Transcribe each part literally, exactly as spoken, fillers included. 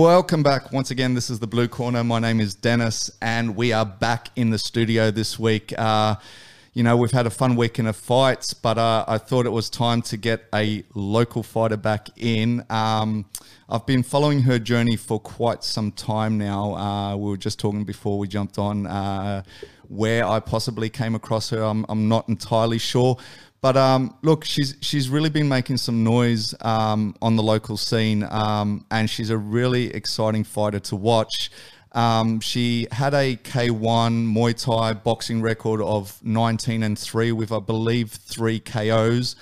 Welcome back. Once again, this is The Blue Corner. My name is Dennis, and we are back in the studio this week. Uh, you know, we've had a fun weekend of fights, but uh, I thought it was time to get a local fighter back in. Um, I've been following her journey for quite some time now. Uh, we were just talking before we jumped on uh, where I possibly came across her. I'm, I'm not entirely sure. But um, look, she's she's really been making some noise um, on the local scene, um, and she's a really exciting fighter to watch. Um, she had a K one Muay Thai boxing record of nineteen and three with, I believe, three K Os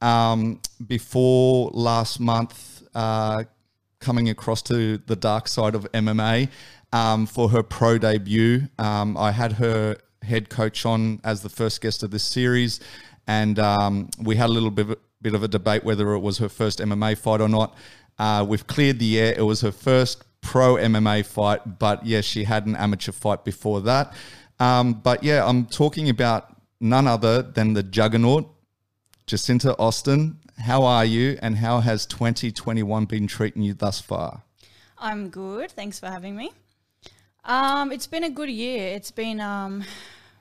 um, before last month uh, coming across to the dark side of M M A um, for her pro debut. Um, I had her head coach on as the first guest of this series. And um, we had a little bit, bit of a debate whether it was her first M M A fight or not. Uh, we've cleared the air. It was her first pro M M A fight, but yeah, she had an amateur fight before that. Um, but yeah, I'm talking about none other than the juggernaut, Jacinta Austin. How are you, and how has twenty twenty-one been treating you thus far? I'm good. Thanks for having me. Um, it's been a good year. It's been... Um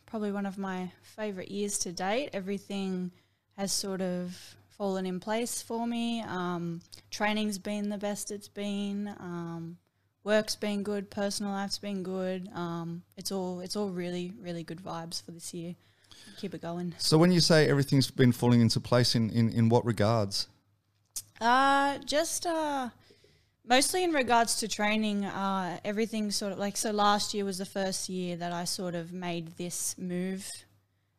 probably one of my favourite years to date. Everything has sort of fallen in place for me. Um, training's been the best it's been. Um, work's been good. Personal life's been good. Um, it's all it's all really, really good vibes for this year. Keep it going. So when you say everything's been falling into place, in, in, in what regards? Uh, just... Uh, Mostly in regards to training, uh, everything sort of like, so last year was the first year that I sort of made this move,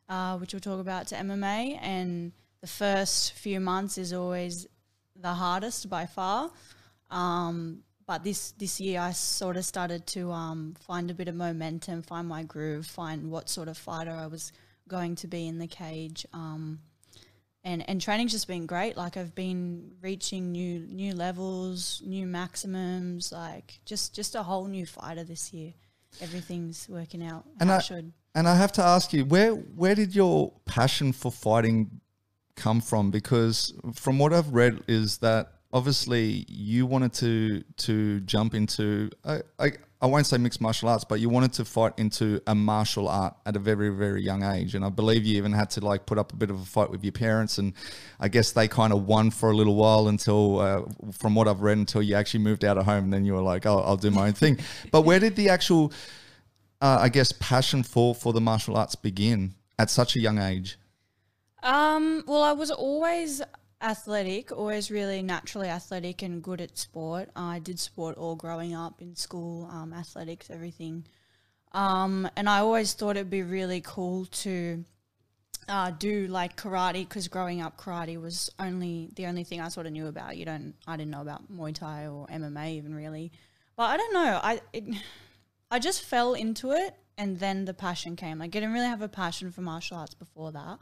uh, which we'll talk about, to M M A, and the first few months is always the hardest by far. Um, but this, this year I sort of started to um, find a bit of momentum, find my groove, find what sort of fighter I was going to be in the cage. Um, And, and training's just been great. Like, I've been reaching new new levels, new maximums, like just, just a whole new fighter this year. Everything's working out and how I, it should. And I have to ask you, where where did your passion for fighting come from? Because from what I've read is that obviously you wanted to to jump into, I, I, I won't say mixed martial arts, but you wanted to fight into a martial art at a very, very young age. And I believe you even had to like put up a bit of a fight with your parents. And I guess they kind of won for a little while until, uh, from what I've read, until you actually moved out of home. And then you were like, oh, I'll do my own thing. But where did the actual, uh, I guess, passion for, for the martial arts begin at such a young age? Um, well, I was always... athletic, always really naturally athletic and good at sport. Uh, I did sport all growing up, in school, um, athletics, everything. Um, and I always thought it'd be really cool to uh, do like karate, because growing up karate was only the only thing I sort of knew about. You don't, I didn't know about Muay Thai or M M A even really. But I don't know, I it, I just fell into it, and then the passion came. Like, I didn't really have a passion for martial arts before that.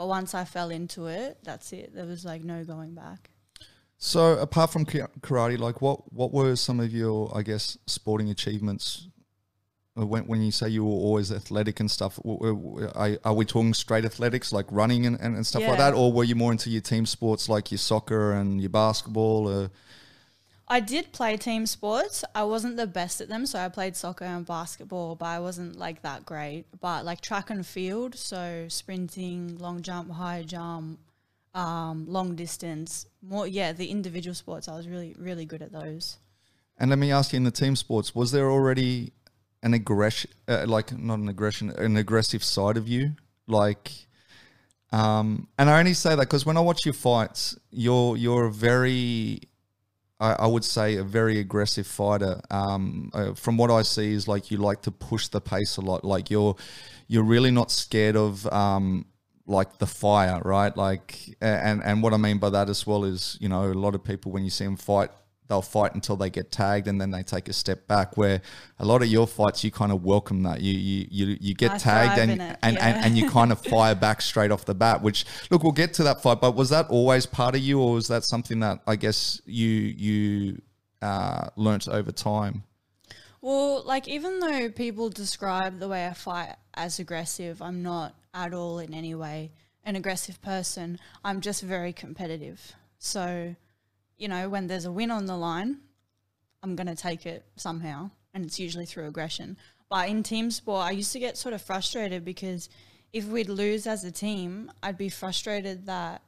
But once I fell into it, that's it. There was like no going back. So apart from karate, like what, what were some of your, I guess, sporting achievements? When, when you say you were always athletic and stuff, are we talking straight athletics, like running and, and stuff yeah. like that? Or were you more into your team sports, like your soccer and your basketball? Or? I did play team sports. I wasn't the best at them. So I played soccer and basketball, but I wasn't like that great. But like track and field, so sprinting, long jump, high jump, um, long distance, more, yeah, the individual sports, I was really, really good at those. And let me ask you, in the team sports, was there already an aggression, uh, like not an aggression, an aggressive side of you? Like, um, and I only say that because when I watch your fights, you're, you're very... I would say a very aggressive fighter. Um, uh, from what I see is like you like to push the pace a lot. Like you're, you're really not scared of um, like the fire, right? Like, and, and what I mean by that as well is, you know, a lot of people when you see them fight, they'll fight until they get tagged and then they take a step back, where a lot of your fights, you kind of welcome that. You you you, you get I tagged and, and, yeah. and, and you kind of fire back straight off the bat, which, look, we'll get to that fight, but was that always part of you, or was that something that I guess you, you uh, learnt over time? Well, like even though people describe the way I fight as aggressive, I'm not at all in any way an aggressive person. I'm just very competitive. So... you know, when there's a win on the line, I'm going to take it somehow, and it's usually through aggression. But in team sport, I used to get sort of frustrated because if we'd lose as a team, I'd be frustrated that,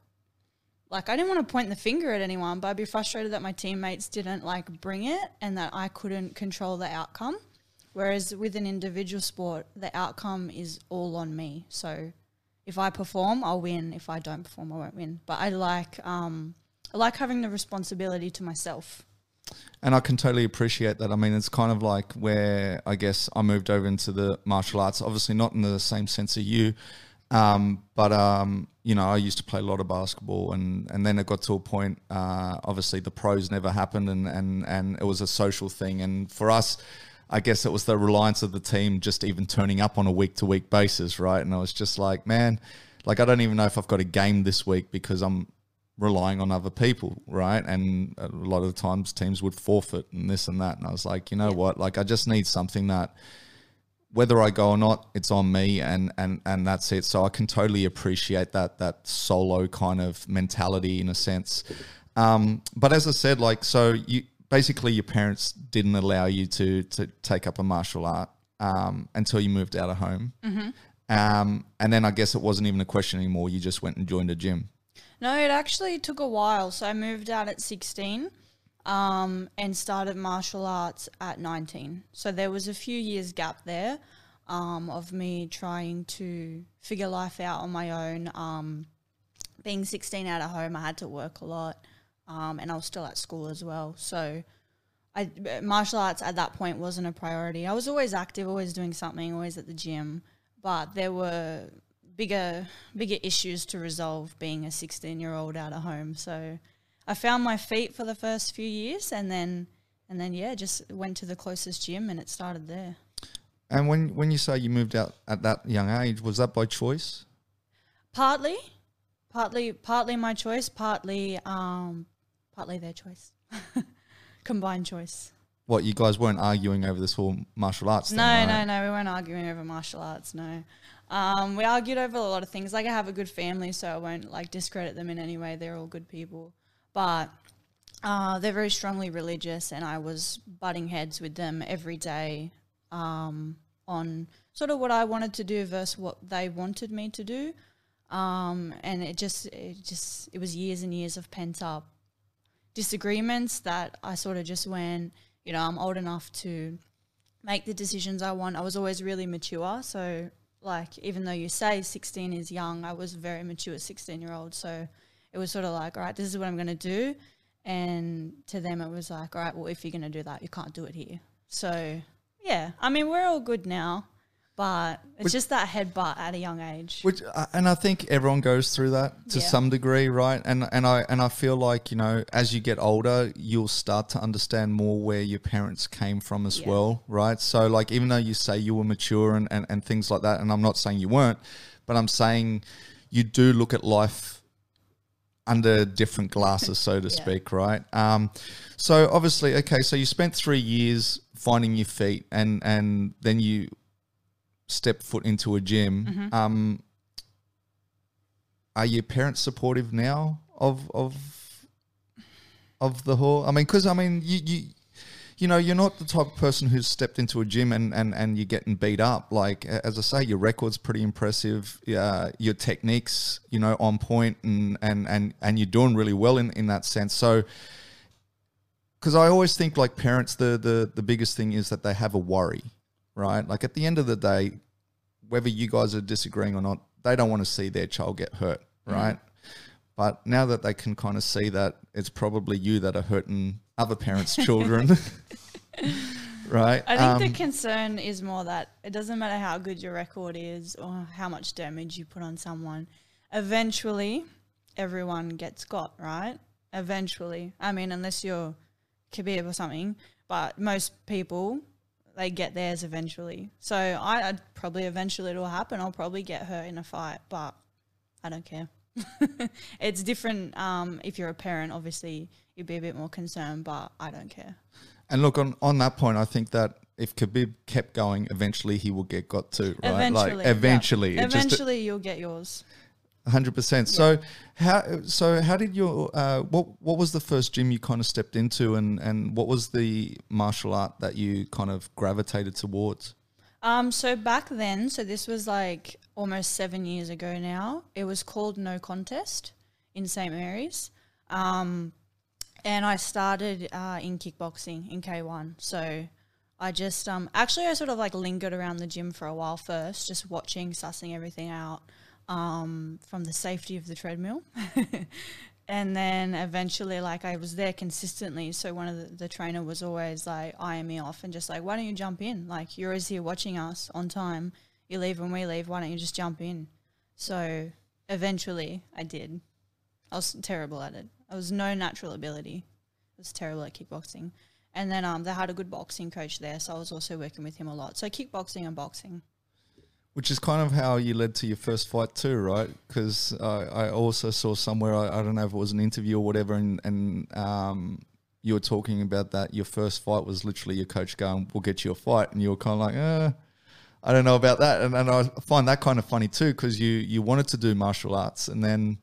like, I didn't want to point the finger at anyone, but I'd be frustrated that my teammates didn't, like, bring it and that I couldn't control the outcome. Whereas with an individual sport, the outcome is all on me. So if I perform, I'll win. If I don't perform, I won't win. But I like, um, I like having the responsibility to myself. And I can totally appreciate that. I mean, it's kind of like where I guess I moved over into the martial arts, obviously not in the same sense as you, um, but, um, you know, I used to play a lot of basketball, and, and then it got to a point, uh, obviously the pros never happened, and, and, and it was a social thing. And for us, I guess it was the reliance of the team just even turning up on a week-to-week basis, right? And I was just like, man, like I don't even know if I've got a game this week because I'm relying on other people, right? And a lot of the times teams would forfeit and this and that. And I was like, you know what? Like I just need something that whether I go or not, it's on me, and and and that's it. So I can totally appreciate that that solo kind of mentality in a sense. Um, but as I said, like, so you basically your parents didn't allow you to to take up a martial art um, until you moved out of home. Mm-hmm. Um, and then I guess it wasn't even a question anymore. You just went and joined a gym. No, it actually took a while. So I moved out at sixteen um, and started martial arts at nineteen. So there was a few years gap there um, of me trying to figure life out on my own. Um, being sixteen out of home, I had to work a lot um, and I was still at school as well. So I, martial arts at that point wasn't a priority. I was always active, always doing something, always at the gym, but there were bigger bigger issues to resolve being a sixteen year old out of home. So I found my feet for the first few years, and then and then yeah, just went to the closest gym, and it started there. And when when you say you moved out at that young age, was that by choice? Partly. Partly partly my choice, partly um partly their choice. Combined choice. What, you guys weren't arguing over this whole martial arts thing? No, right? no, no, we weren't arguing over martial arts, no. Um, we argued over a lot of things. Like, I have a good family, so I won't, like, discredit them in any way. They're all good people. But uh, they're very strongly religious, and I was butting heads with them every day um, on sort of what I wanted to do versus what they wanted me to do. Um, and it just, it just, it was years and years of pent-up disagreements that I sort of just went... You know, I'm old enough to make the decisions I want. I was always really mature. So, like, even though you say sixteen is young, I was a very mature sixteen-year-old. So it was sort of like, all right, this is what I'm going to do. And to them it was like, all right, well, if you're going to do that, you can't do it here. So, yeah, I mean, we're all good now. But it's which, just that headbutt at a young age. Which, uh, and I think everyone goes through that to yeah. some degree, right? And and I and I feel like, you know, as you get older, you'll start to understand more where your parents came from as yeah. well, right? So, like, even though you say you were mature and, and, and things like that, and I'm not saying you weren't, but I'm saying you do look at life under different glasses, so to yeah. speak, right? Um, so, obviously, okay, so you spent three years finding your feet, and, and then you... step foot into a gym. Mm-hmm. Um, are your parents supportive now of of of the whole? I mean, because I mean, you you you know, you're not the type of person who's stepped into a gym and and and you're getting beat up. Like, as I say, your record's pretty impressive. Uh, your techniques, you know, on point, and and and and you're doing really well in in that sense. So. Because I always think, like, parents, the the the biggest thing is that they have a worry. Right? Like, at the end of the day, whether you guys are disagreeing or not, they don't want to see their child get hurt, right? Mm. But now that they can kind of see that it's probably you that are hurting other parents' children, right? I think um, the concern is more that it doesn't matter how good your record is or how much damage you put on someone. Eventually, everyone gets got, right? Eventually. I mean, unless you're Khabib or something, but most people... they get theirs eventually. So I I'd probably eventually it'll happen. I'll probably get hurt in a fight, but I don't care. It's different um, if you're a parent. Obviously, you'd be a bit more concerned, but I don't care. And look, on, on that point, I think that if Khabib kept going, eventually he will get got too, right? Eventually. Like, eventually. Yep. Eventually just, you'll get yours. one hundred percent. So yeah. how so how did your uh, what what was the first gym you kind of stepped into, and and what was the martial art that you kind of gravitated towards? Um, so back then, so this was like almost seven years ago now. It was called No Contest in Saint Mary's, um, and I started uh, in kickboxing in K one. So I just um, actually I sort of like lingered around the gym for a while first, just watching, sussing everything out. Um, from the safety of the treadmill. And then eventually, like, I was there consistently. So one of the, the trainer was always like eyeing me off and just like, why don't you jump in? Like, you're always here watching us on time. You leave when we leave. Why don't you just jump in? So eventually I did. I was terrible at it. I was no natural ability. I was terrible at kickboxing. And then um, they had a good boxing coach there. So I was also working with him a lot. So kickboxing and boxing. Which is kind of how you led to your first fight too, right? Because uh, I also saw somewhere, I, I don't know if it was an interview or whatever, and, and um, you were talking about that your first fight was literally your coach going, we'll get you a fight. And you were kind of like, eh, I don't know about that. And, and I find that kind of funny too, because you, you wanted to do martial arts and then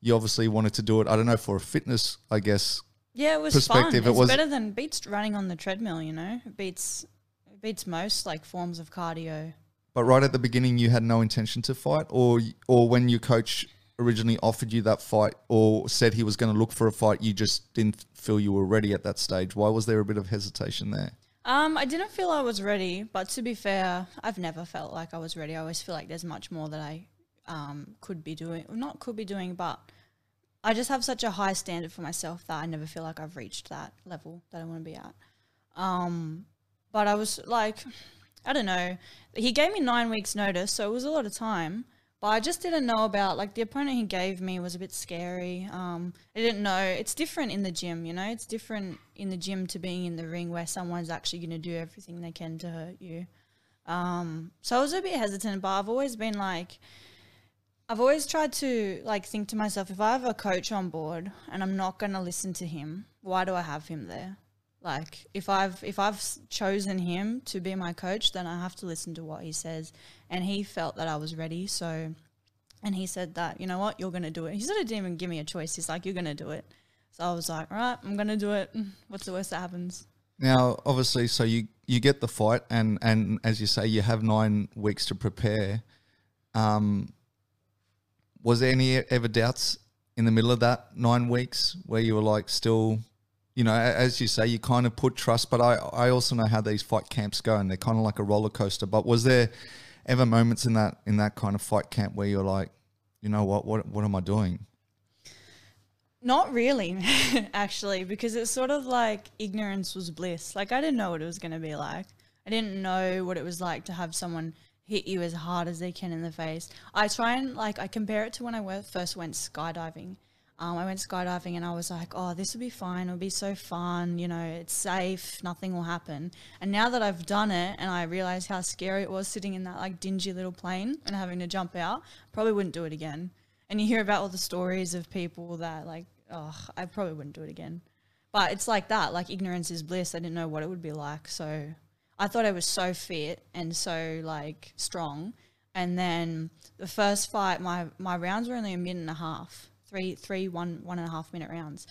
you obviously wanted to do it, I don't know, for a fitness, I guess. Yeah, it was perspective. Fun. It was better than beats running on the treadmill, you know. It beats, it beats most like forms of cardio. But right at the beginning, you had no intention to fight, or or when your coach originally offered you that fight or said he was going to look for a fight, you just didn't feel you were ready at that stage. Why was there a bit of hesitation there? Um, I didn't feel I was ready, but to be fair, I've never felt like I was ready. I always feel like there's much more that I um, could be doing, not could be doing, but I just have such a high standard for myself that I never feel like I've reached that level that I want to be at. Um, but I was like... I don't know. He gave me nine weeks notice, so it was a lot of time. But I just didn't know about, like, the opponent he gave me was a bit scary. Um, I didn't know. It's different in the gym, you know. It's different in the gym to being in the ring where someone's actually going to do everything they can to hurt you. Um, so I was a bit hesitant, but I've always been, like, I've always tried to, like, think to myself, if I have a coach on board and I'm not going to listen to him, why do I have him there? Like, if I've if I've chosen him to be my coach, then I have to listen to what he says. And he felt that I was ready, so, and he said that, you know what, you're going to do it. He sort of didn't even give me a choice. He's like, you're going to do it. So I was like, all right, I'm going to do it. What's the worst that happens? Now, obviously, so you, you get the fight, and, and as you say, you have nine weeks to prepare. Um, was there any ever doubts in the middle of that nine weeks where you were like still... You know, as you say, you kind of put trust, but I, I also know how these fight camps go, and they're kind of like a roller coaster. But was there ever moments in that in that kind of fight camp where you're like, you know what, what, what am I doing? Not really, actually, because it's sort of like ignorance was bliss. Like, I didn't know what it was going to be like. I didn't know what it was like to have someone hit you as hard as they can in the face. I try and, like, I compare it to when I first went skydiving. Um, I went skydiving and I was like, oh, this will be fine. It'll be so fun. You know, it's safe. Nothing will happen. And now that I've done it and I realize how scary it was sitting in that like dingy little plane and having to jump out, probably wouldn't do it again. And you hear about all the stories of people that like, oh, I probably wouldn't do it again. But it's like that, like ignorance is bliss. I didn't know what it would be like. So I thought I was so fit and so like strong. And then the first fight, my, my rounds were only a minute and a half. Three, three, one, one and a half minute rounds.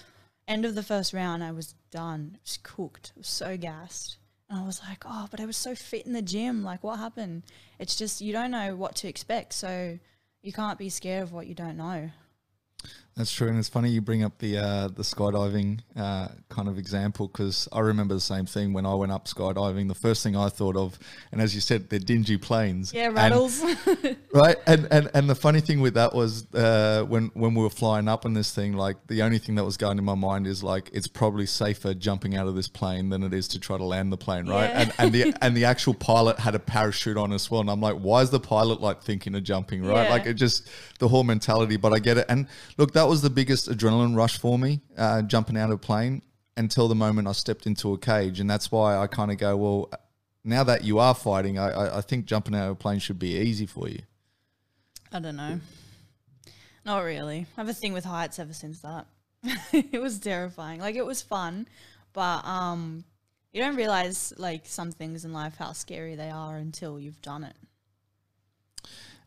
End of the first round, I was done. I was cooked. I was so gassed. And I was like, oh, but I was so fit in the gym. Like, what happened? It's just you don't know what to expect. So you can't be scared of what you don't know. That's true. And it's funny you bring up the uh, the skydiving uh, kind of example, because I remember the same thing when I went up skydiving. The first thing I thought of, and as you said, they're dingy planes. Yeah, rattles. And, right. And, and and the funny thing with that was uh, when, when we were flying up in this thing, like the only thing that was going in my mind is like, it's probably safer jumping out of this plane than it is to try to land the plane, right? Yeah. And, and, the, and the actual pilot had a parachute on as well. And I'm like, why is the pilot like thinking of jumping, right? Yeah. Like it just, the whole mentality, but I get it. And look, that was the biggest adrenaline rush for me, uh, jumping out of a plane, until the moment I stepped into a cage. And that's why I kind of go, well, now that you are fighting, I, I, I think jumping out of a plane should be easy for you. I don't know. Not really. I have a thing with heights ever since that. It was terrifying. Like, it was fun, but um, you don't realize, like, some things in life, how scary they are until you've done it.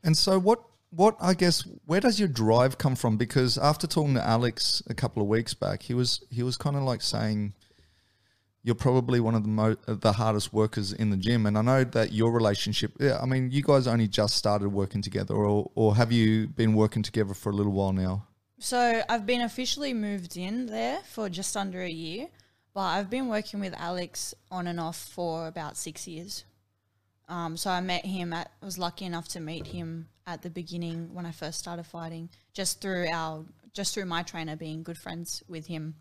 And so what what, I guess, where does your drive come from? Because after talking to Alex a couple of weeks back, he was he was kind of like saying you're probably one of the mo the hardest workers in the gym. And I know that your relationship, yeah, I mean, you guys only just started working together, or, or have you been working together for a little while now? So I've been officially moved in there for just under a year, but I've been working with Alex on and off for about six years. Um, so I met him at, I was lucky enough to meet him at the beginning when I first started fighting, just through our, just through my trainer being good friends with him.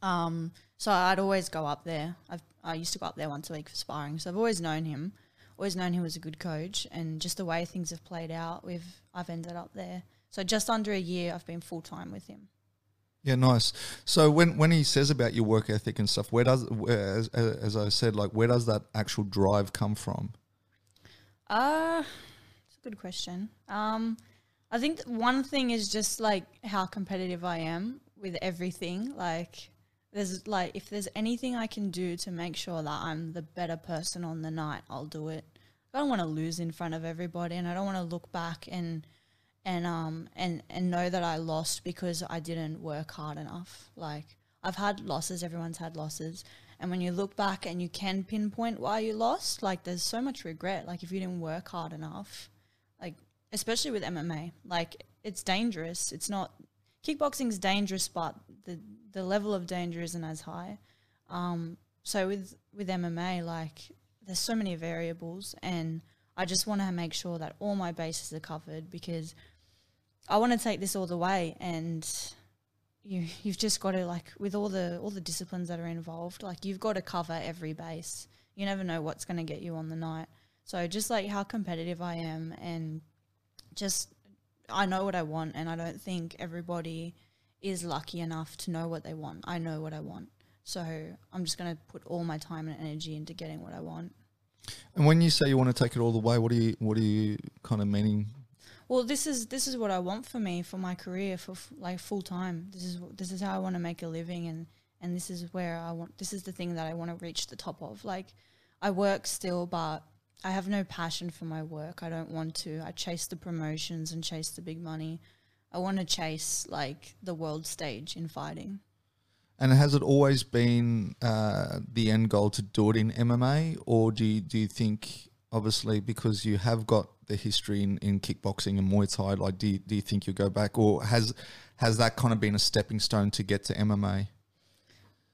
Um, so I'd always go up there. I've, I used to go up there once a week for sparring. So I've always known him, always known he was a good coach, and just the way things have played out, we've, I've ended up there. So just under a year I've been full-time with him. Yeah, nice. So when, when he says about your work ethic and stuff, where does, where, as, as I said, like where does that actual drive come from? Uh, it's a good question. Um, I think one thing is just like how competitive I am with everything. Like there's like, if there's anything I can do to make sure that I'm the better person on the night, I'll do it. I don't want to lose in front of everybody, and I don't want to look back and, and, um, and, and know that I lost because I didn't work hard enough. Like I've had losses, everyone's had losses. And when you look back and you can pinpoint why you lost, like there's so much regret. Like if you didn't work hard enough, like especially with M M A, like it's dangerous. It's not, kickboxing's dangerous, but the, the level of danger isn't as high. Um, so with, with M M A, like there's so many variables, and I just want to make sure that all my bases are covered, because I want to take this all the way, and you, you've just got to, like, with all the all the disciplines that are involved, like you've got to cover every base. You never know what's going to get you on the night. So just like how competitive I am, and just I know what I want, and I don't think everybody is lucky enough to know what they want. I know what I want. So I'm just going to put all my time and energy into getting what I want. And when you say you want to take it all the way, what are you, what are you kind of meaning? Well, this is this is what I want for me, for my career, for f like full time. This is this is how I want to make a living, and and this is where I want. This is the thing that I want to reach the top of. Like, I work still, but I have no passion for my work. I don't want to. I chase the promotions and chase the big money. I want to chase like the world stage in fighting. And has it always been uh, the end goal to do it in M M A, or do you, do you think, obviously, because you have got the history in, in kickboxing and Muay Thai, like do you, do you think you'll go back, or has has that kind of been a stepping stone to get to M M A?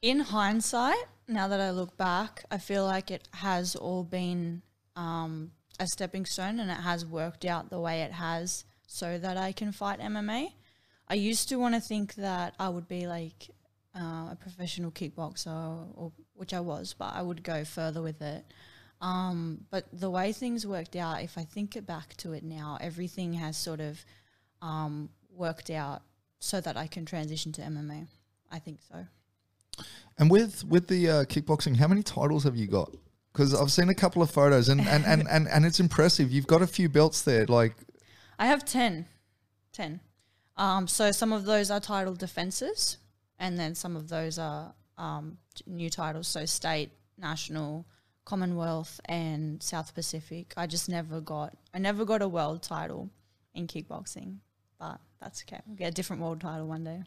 In hindsight, now that I look back, I feel like it has all been um, a stepping stone, and it has worked out the way it has so that I can fight M M A. I used to want to think that I would be like uh, a professional kickboxer, or, which I was, but I would go further with it. Um, but the way things worked out, if I think it back to it now, everything has sort of um, worked out so that I can transition to M M A. I think so. And with with the uh, kickboxing, how many titles have you got? Because I've seen a couple of photos, and and, and, and and it's impressive. You've got a few belts there. Like, I have ten. ten. Um, so some of those are title defenses, and then some of those are um, new titles, so state, national, Commonwealth and South Pacific. I just never got, I never got a world title in kickboxing, but that's okay. We'll get a different world title one day.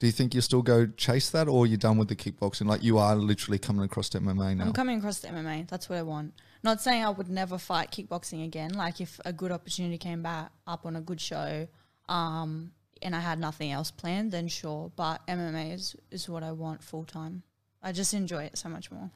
Do you think you still go chase that, or you're done with the kickboxing? Like, you are literally coming across to M M A now. I'm coming across to M M A. That's what I want. Not saying I would never fight kickboxing again. Like, if a good opportunity came back up on a good show um, and I had nothing else planned, then sure. But M M A is, is what I want full time. I just enjoy it so much more.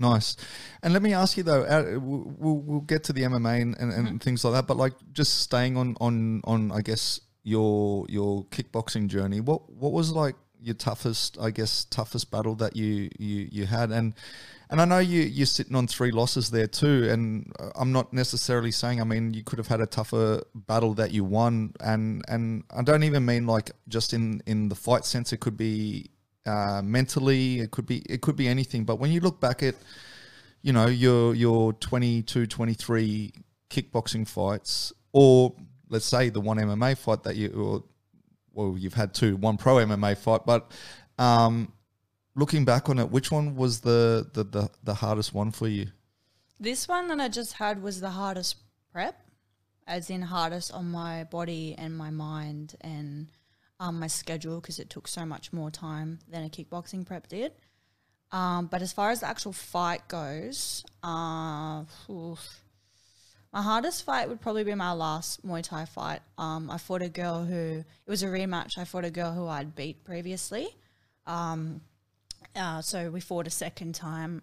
Nice. And let me ask you though, uh, we'll, we'll get to the M M A and, and, and mm-hmm. things like that, but like just staying on, on, on, I guess your, your kickboxing journey, what, what was like your toughest, I guess, toughest battle that you, you, you had? And, and I know you, you're sitting on three losses there too. And I'm not necessarily saying, I mean, you could have had a tougher battle that you won. And, and I don't even mean like just in, in the fight sense, it could be, Uh, mentally, it could be it could be anything. But when you look back at, you know, your your twenty-two, twenty-three kickboxing fights, or let's say the one M M A fight that you, or, well, you've had two, one pro M M A fight, but um, looking back on it, which one was the, the the the hardest one for you? This one that I just had was the hardest prep, as in hardest on my body and my mind and um, my schedule, because it took so much more time than a kickboxing prep did. Um, but as far as the actual fight goes, uh, oof, my hardest fight would probably be my last Muay Thai fight. Um, I fought a girl who, it was a rematch, I fought a girl who I'd beat previously. Um, uh, so we fought a second time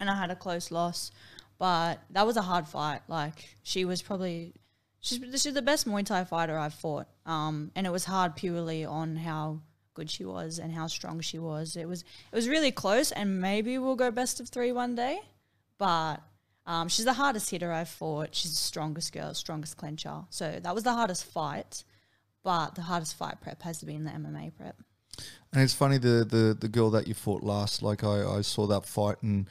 and I had a close loss. But that was a hard fight. Like, she was probably, she's, she's the best Muay Thai fighter I've fought. Um, and it was hard purely on how good she was and how strong she was. It was, it was really close, and maybe we'll go best of three one day. But um, she's the hardest hitter I've fought. She's the strongest girl, strongest clincher. So that was the hardest fight. But the hardest fight prep has to be in the M M A prep. And it's funny, the, the, the girl that you fought last, like I, I saw that fight and...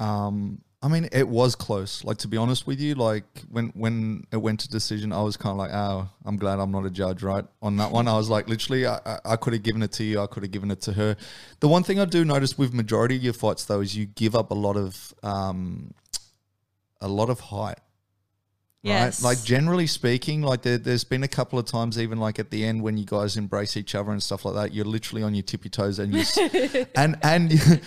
Um, I mean, it was close. Like, to be honest with you, like, when when it went to decision, I was kind of like, oh, I'm glad I'm not a judge, right? On that one, I was like, literally, I, I could have given it to you. I could have given it to her. The one thing I do notice with majority of your fights, though, is you give up a lot of, um, a lot of height. Right? Yes. Like, generally speaking, like, there, there's been a couple of times, even like at the end when you guys embrace each other and stuff like that, you're literally on your tippy toes and you're, and, and,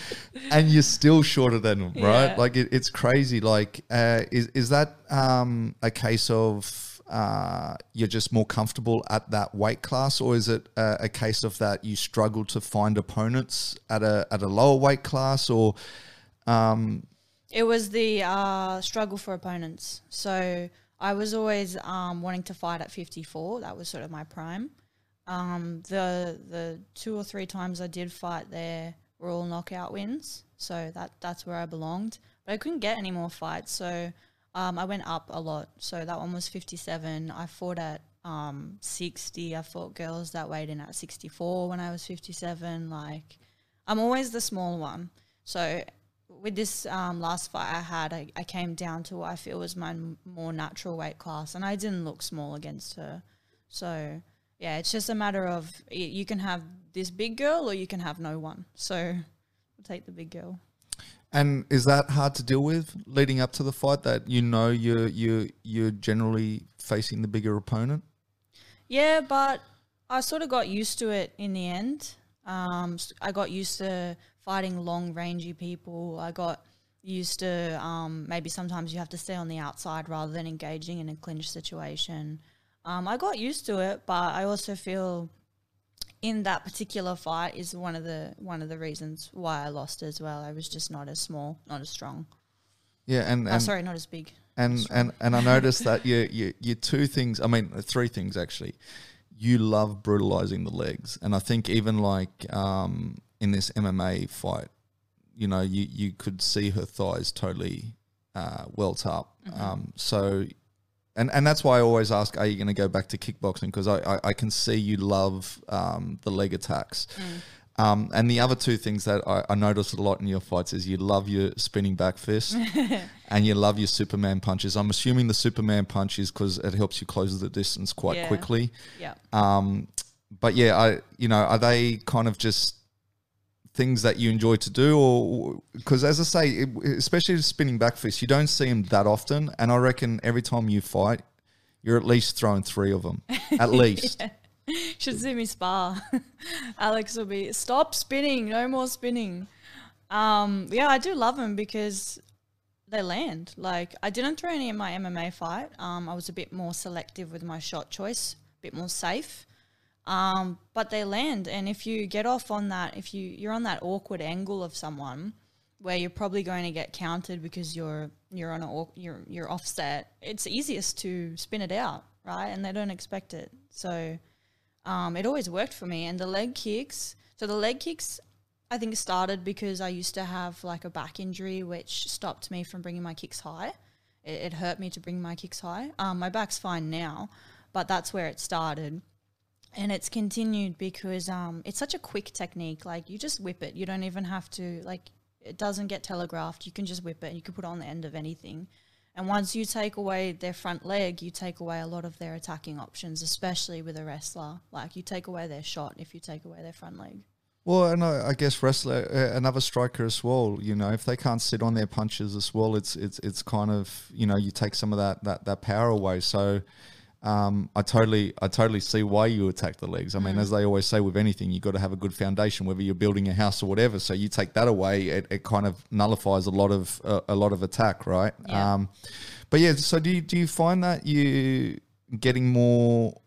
and you're still shorter than them, right? Yeah. Like, it, it's crazy. Like, uh, is, is that um, a case of uh, you're just more comfortable at that weight class, or is it a, a case of that you struggle to find opponents at a, at a lower weight class, or um, – it was the uh, struggle for opponents. So I was always um, wanting to fight at fifty-four. That was sort of my prime. Um, the the two or three times I did fight there were all knockout wins. So that, that's where I belonged. But I couldn't get any more fights. So um, I went up a lot. So that one was fifty-seven. I fought at um, sixty. I fought girls that weighed in at sixty-four when I was fifty-seven. Like, I'm always the small one. So... with this um, last fight I had, I, I came down to what I feel was my more natural weight class, and I didn't look small against her. So, yeah, it's just a matter of you can have this big girl or you can have no one. So we'll take the big girl. And is that hard to deal with leading up to the fight, that you know you're, you're, you're generally facing the bigger opponent? Yeah, but I sort of got used to it in the end. Um, I got used to fighting long-rangey people. I got used to um, maybe sometimes you have to stay on the outside rather than engaging in a clinch situation. Um, I got used to it, but I also feel in that particular fight is one of the one of the reasons why I lost as well. I was just not as small, not as strong. Yeah, and, and oh, sorry, not as big. And as and and I noticed that you you you two things. I mean, three things actually. You love brutalizing the legs, and I think even like. Um, in this M M A fight, you know, you, you could see her thighs totally uh, welt up. Mm-hmm. um, so, and, and that's why I always ask, are you going to go back to kickboxing? Because I, I, I can see you love um, the leg attacks. Mm. Um, and the other two things that I, I noticed a lot in your fights is you love your spinning back fist and you love your Superman punches. I'm assuming the Superman punch is because it helps you close the distance quite yeah. quickly. Yeah. Um, but yeah, I you know, are they kind of just... things that you enjoy to do? Or because, as I say, it, especially spinning back fists, you don't see them that often, and I reckon every time you fight you're at least throwing three of them at least. Yeah. Should see me spar. Alex will be, stop spinning, no more spinning. Um yeah, I do love them because they land. Like, I didn't throw any in my M M A fight. um I was a bit more selective with my shot choice, a bit more safe. Um, but they land, and if you get off on that, if you, you're on that awkward angle of someone where you're probably going to get countered because you're you're on a you're you're offset, it's easiest to spin it out, right? And they don't expect it. So um, it always worked for me. And the leg kicks, so the leg kicks, I think started because I used to have like a back injury which stopped me from bringing my kicks high. It, it hurt me to bring my kicks high. Um, my back's fine now, but that's where it started. And it's continued because um, it's such a quick technique. Like, you just whip it. You don't even have to, like, it doesn't get telegraphed. You can just whip it, and you can put it on the end of anything. And once you take away their front leg, you take away a lot of their attacking options, especially with a wrestler. Like, you take away their shot if you take away their front leg. Well, and I, I guess wrestler, uh, another striker as well. You know, if they can't sit on their punches as well, it's it's it's kind of, you know, you take some of that that that power away. So, um, I totally I totally see why you attack the legs. I mean, mm. as they always say with anything, you got to have a good foundation, whether you're building a house or whatever. So you take that away, it, it kind of nullifies a lot of uh, a lot of attack, right? Yeah. Um, but yeah, so do you, do you find that you getting more?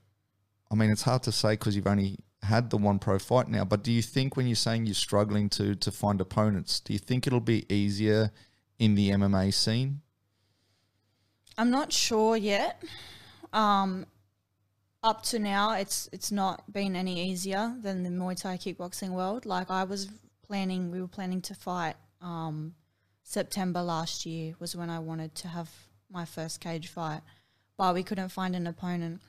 I mean, it's hard to say because you've only had the one pro fight now, but do you think when you're saying you're struggling to to find opponents, do you think it'll be easier in the M M A scene? I'm not sure yet. Um, up to now, it's it's not been any easier than the Muay Thai kickboxing world. Like I was planning, we were planning to fight um, September last year was when I wanted to have my first cage fight, but we couldn't find an opponent.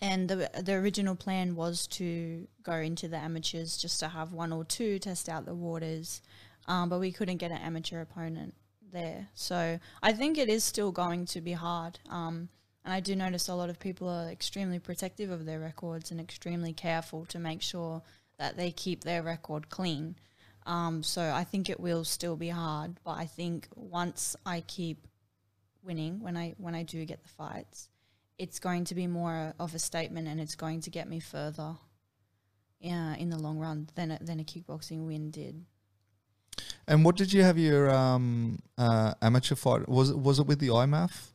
And the the original plan was to go into the amateurs just to have one or two, test out the waters, um, but we couldn't get an amateur opponent there. So I think it is still going to be hard. Um, and I do notice a lot of people are extremely protective of their records and extremely careful to make sure that they keep their record clean. Um, so I think it will still be hard, but I think once I keep winning, when I when I do get the fights, it's going to be more of a statement and it's going to get me further uh, in the long run than a, than a kickboxing win did. And what did you have your um, uh, amateur fight? Was it, was it with the I M A F?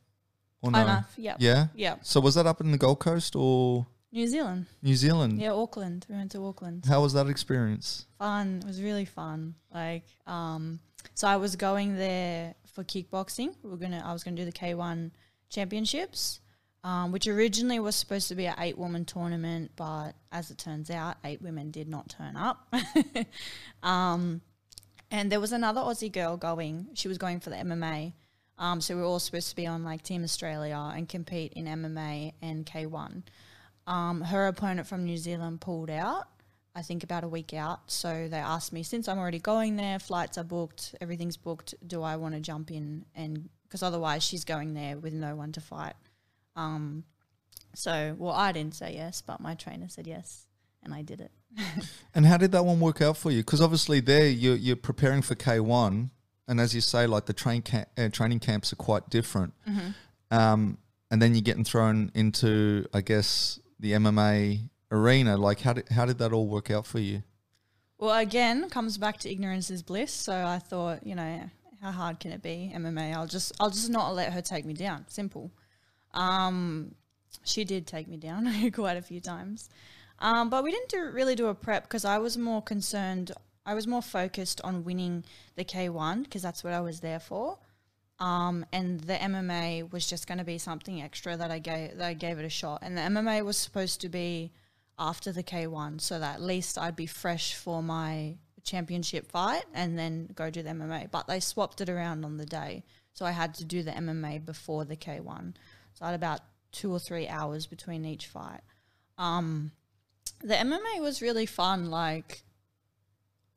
Or no? I M A F, yeah. Yeah? Yeah. So was that up in the Gold Coast or? New Zealand. New Zealand? Yeah, Auckland. We went to Auckland. How was that experience? Fun. It was really fun. Like, um, so I was going there for kickboxing. We were gonna. I was going to do the K one championships. Um, which originally was supposed to be an eight-woman tournament, but as it turns out, eight women did not turn up. um, and there was another Aussie girl going. She was going for the M M A. Um, so we were all supposed to be on, like, Team Australia and compete in M M A and K one. Um, her opponent from New Zealand pulled out, I think about a week out. So they asked me, since I'm already going there, flights are booked, everything's booked, do I want to jump in? And because otherwise she's going there with no one to fight. Um, so, well, I didn't say yes, but my trainer said yes, and I did it. And how did that one work out for you? Because obviously there you're, you're preparing for K one, and as you say, like the train ca uh, training camps are quite different. Mm-hmm. Um, and then you're getting thrown into, I guess, the M M A arena. Like, how did, how did that all work out for you? Well, again, comes back to ignorance is bliss. So I thought, you know, how hard can it be? M M A, I'll just, I'll just not let her take me down. Simple. Um, she did take me down quite a few times. Um, but we didn't do, really do a prep because I was more concerned, I was more focused on winning the K one because that's what I was there for. Um, and the M M A was just going to be something extra that I, gave, that I gave it a shot. And the M M A was supposed to be after the K one so that at least I'd be fresh for my championship fight and then go do the M M A. But they swapped it around on the day. So I had to do the M M A before the K one. So I had about two or three hours between each fight. Um, the M M A was really fun. Like,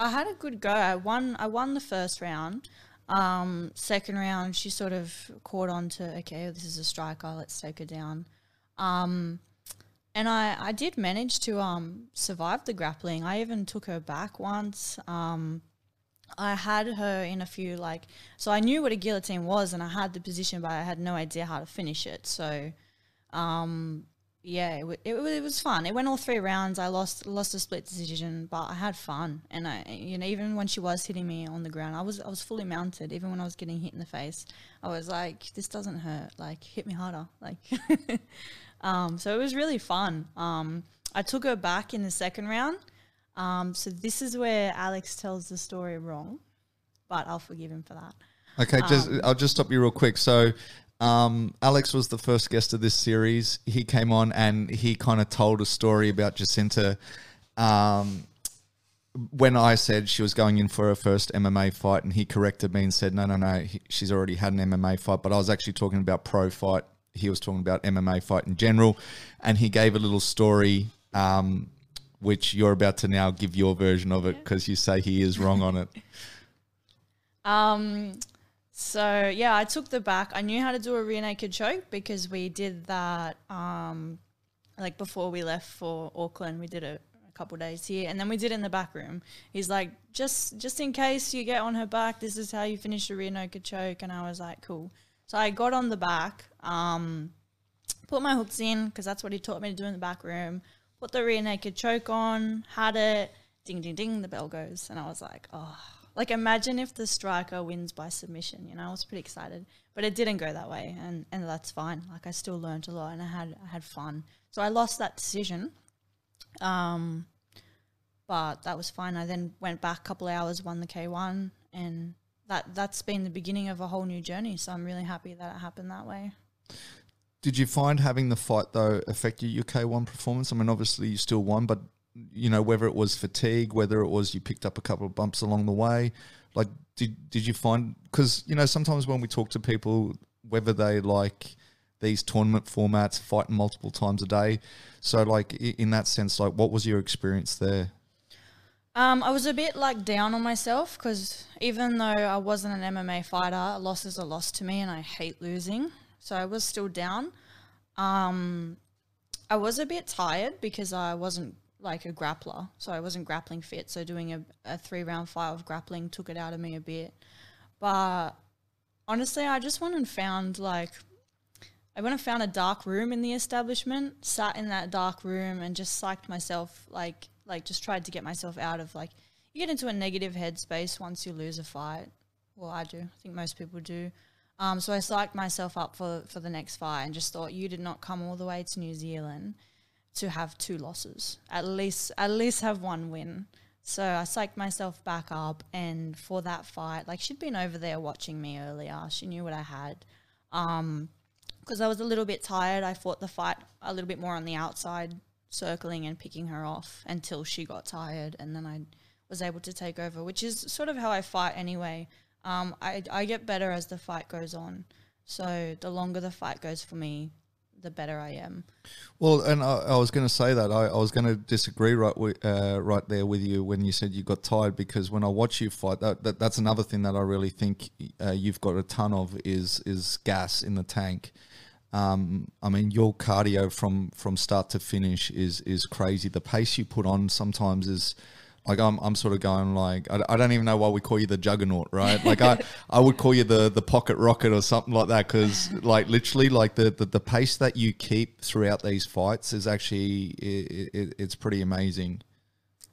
I had a good go. I won, I won the first round. Um, second round, she sort of caught on to, okay, this is a striker, let's take her down. Um, and I, I did manage to um, survive the grappling. I even took her back once. Um I had her in a few, like, so I knew what a guillotine was and I had the position, but I had no idea how to finish it. So, um, yeah, it, it, it was fun. It went all three rounds. I lost lost a split decision, but I had fun. And I, you know, even when she was hitting me on the ground, I was I was fully mounted. Even when I was getting hit in the face, I was like, this doesn't hurt. Like, hit me harder. Like, um, so it was really fun. Um, I took her back in the second round. Um, so this is where Alex tells the story wrong, but I'll forgive him for that. Okay, um, just I'll just stop you real quick. So um, Alex was the first guest of this series. He came on and he kind of told a story about Jacinta um, when I said she was going in for her first M M A fight, and he corrected me and said, no, no, no, he, she's already had an M M A fight, but I was actually talking about pro fight. He was talking about M M A fight in general, and he gave a little story um which you're about to now give your version of it because you say he is wrong on it. Um, so, yeah, I took the back. I knew how to do a rear naked choke because we did that, um, like, before we left for Auckland. We did a, a couple of days here, and then we did it in the back room. He's like, just just in case you get on her back, this is how you finish a rear naked choke. And I was like, cool. So I got on the back, um, put my hooks in, because that's what he taught me to do in the back room. Put the rear naked choke on, had it, ding, ding, ding, the bell goes. And I was like, oh. Like, imagine if the striker wins by submission, you know. I was pretty excited. But it didn't go that way, and, and that's fine. Like, I still learned a lot, and I had I had fun. So I lost that decision, um, but that was fine. I then went back a couple of hours, won the K one, and that, that's been the beginning of a whole new journey. So I'm really happy that it happened that way. Did you find having the fight, though, affected your K one performance? I mean, obviously you still won, but... you know, whether it was fatigue, whether it was you picked up a couple of bumps along the way, like did did you find, because, you know, sometimes when we talk to people, whether they like these tournament formats, fighting multiple times a day, so like in that sense, like what was your experience there? Um, I was a bit like down on myself, because even though I wasn't an M M A fighter, a loss is a loss to me, and I hate losing, so I was still down. Um, I was a bit tired because I wasn't like a grappler, so I wasn't grappling fit, so doing a, a three round fight of grappling took it out of me a bit. But honestly, I just went and found like I went and found a dark room in the establishment, sat in that dark room and just psyched myself, like like just tried to get myself out of, like, you get into a negative headspace once you lose a fight. Well, I do, I think most people do. Um, so I psyched myself up for, for the next fight, and just thought, you did not come all the way to New Zealand to have two losses, at least at least have one win. So I psyched myself back up, and for that fight, like, she'd been over there watching me earlier, she knew what I had, um because I was a little bit tired. I fought the fight a little bit more on the outside, circling and picking her off until she got tired, and then I was able to take over, which is sort of how I fight anyway. um I, I get better as the fight goes on, so the longer the fight goes for me, the better I am. Well, and I, I was going to say that. I, I was going to disagree right uh, right there with you when you said you got tired, because when I watch you fight, that, that that's another thing that I really think uh, you've got a ton of is is gas in the tank. Um, I mean, your cardio from, from start to finish is is crazy. The pace you put on sometimes is... Like, I'm, I'm sort of going like, I, I don't even know why we call you the juggernaut, right? Like, I, I would call you the, the pocket rocket or something like that, because, like, literally, like, the, the, the pace that you keep throughout these fights is actually, it, it, it's pretty amazing.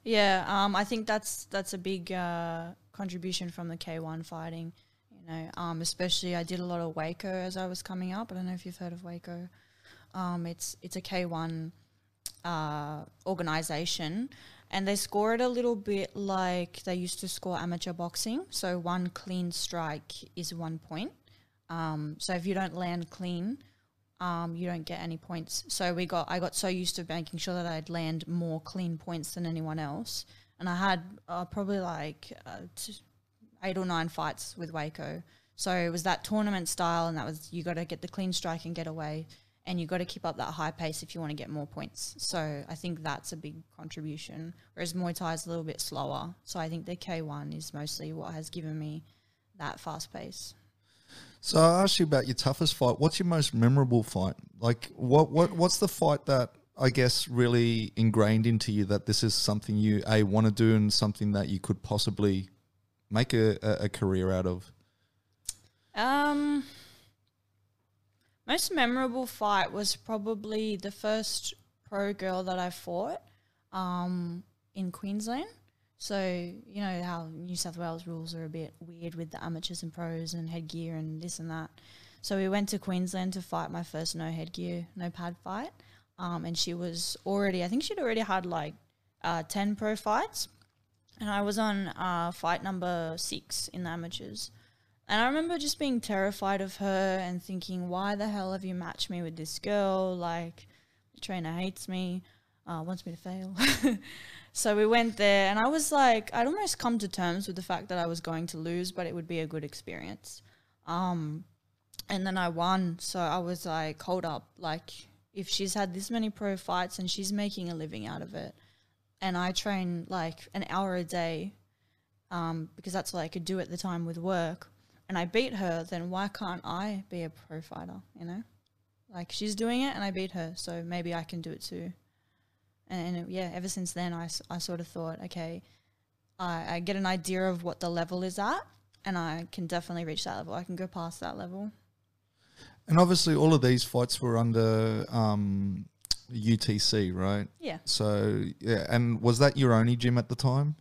Yeah, um, I think that's that's a big uh, contribution from the K one fighting, you know, um, especially I did a lot of Waco as I was coming up. I don't know if you've heard of Waco. Um, it's, it's a K one uh, organization. And they score it a little bit like they used to score amateur boxing. So one clean strike is one point. Um, so if you don't land clean, um, you don't get any points. So we got I got so used to making sure that I'd land more clean points than anyone else. And I had uh, probably like uh, eight or nine fights with Waco. So it was that tournament style, and that was, you got to get the clean strike and get away. And you've got to keep up that high pace if you want to get more points. So I think that's a big contribution. Whereas Muay Thai is a little bit slower. So I think the K one is mostly what has given me that fast pace. So I asked you about your toughest fight. What's your most memorable fight? Like, what, what what's the fight that, I guess, really ingrained into you that this is something you, A, want to do, and something that you could possibly make a, a career out of? Um... Most memorable fight was probably the first pro girl that I fought um, in Queensland. So, you know how New South Wales rules are a bit weird with the amateurs and pros and headgear and this and that. So we went to Queensland to fight my first no headgear, no pad fight. Um, and she was already, I think she'd already had like uh, ten pro fights. And I was on uh, fight number six in the amateurs. And I remember just being terrified of her and thinking, why the hell have you matched me with this girl? Like, the trainer hates me, uh, wants me to fail. So we went there, and I was like, I'd almost come to terms with the fact that I was going to lose, but it would be a good experience. Um, and then I won, so I was like, hold up. Like, if she's had this many pro fights and she's making a living out of it, and I train like an hour a day um, because that's all I could do at the time with work, and I beat her, then why can't I be a pro fighter, you know? Like, she's doing it and I beat her, so maybe I can do it too. And, and yeah, ever since then, I, I sort of thought, okay, I, I get an idea of what the level is at, and I can definitely reach that level. I can go past that level. And obviously all of these fights were under um, U T C, right? Yeah. So, yeah, and was that your only gym at the time?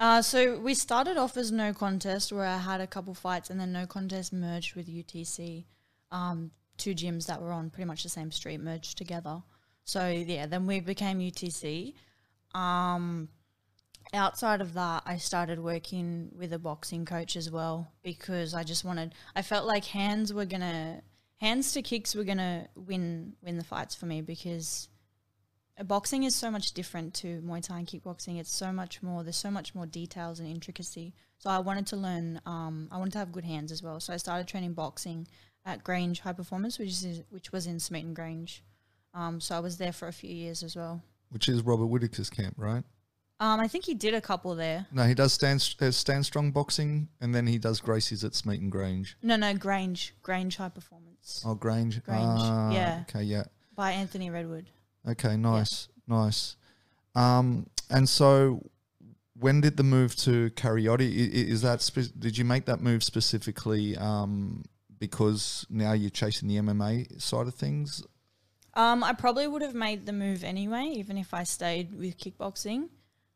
Uh, so we started off as No Contest, where I had a couple fights, and then No Contest merged with U T C. Um, two gyms that were on pretty much the same street merged together. So, yeah, then we became U T C. Um, outside of that, I started working with a boxing coach as well, because I just wanted – I felt like hands were going to – hands to kicks were going to win win the fights for me, because boxing is so much different to Muay Thai and kickboxing. It's so much more – there's so much more details and intricacy. So I wanted to learn um, – I wanted to have good hands as well. So I started training boxing at Grange High Performance, which is which was in Smeaton Grange. Um, so I was there for a few years as well. Which is Robert Whittaker's camp, right? Um, I think he did a couple there. No, he does Stan, uh, Stan Strong boxing, and then he does Gracies at Smeaton Grange. No, no, Grange. Grange High Performance. Oh, Grange. Grange, ah, yeah. Okay, yeah. By Anthony Redwood. Okay, nice, yeah. nice. Um, and so when did the move to Karyadi, is that, did you make that move specifically um, because now you're chasing the M M A side of things? Um, I probably would have made the move anyway, even if I stayed with kickboxing.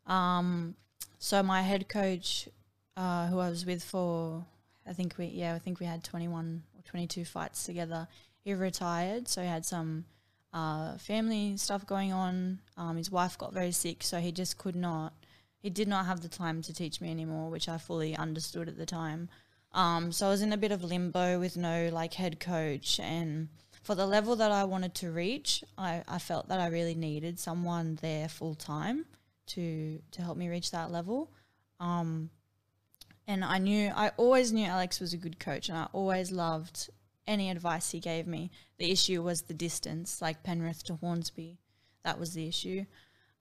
Um, so my head coach, uh, who I was with for, I think we, yeah, I think we had twenty-one or twenty-two fights together. He retired, so he had some uh, family stuff going on. Um, his wife got very sick, so he just could not, he did not have the time to teach me anymore, which I fully understood at the time. Um, so I was in a bit of limbo with no like head coach, and for the level that I wanted to reach, I, I felt that I really needed someone there full-time to to help me reach that level. Um, and I knew, I always knew Alex was a good coach, and I always loved any advice he gave me. The issue was the distance, like Penrith to Hornsby. That was the issue.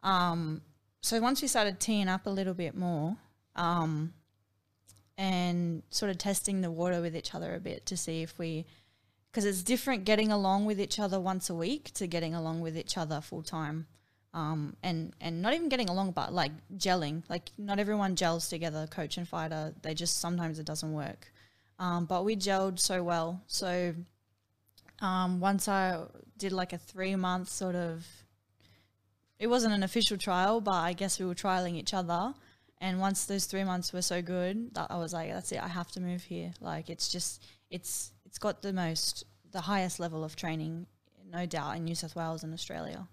Um, so once we started teeing up a little bit more um, and sort of testing the water with each other a bit to see if we... because it's different getting along with each other once a week to getting along with each other full time, um, and and not even getting along, but like gelling. Like not everyone gels together, coach and fighter. They just sometimes it doesn't work. Um, but we gelled so well. So um, once I did like a three month sort of, it wasn't an official trial, but I guess we were trialing each other. And once those three months were so good, that I was like, that's it. I have to move here. Like it's just it's. It's got the most, the highest level of training, no doubt, in New South Wales and Australia.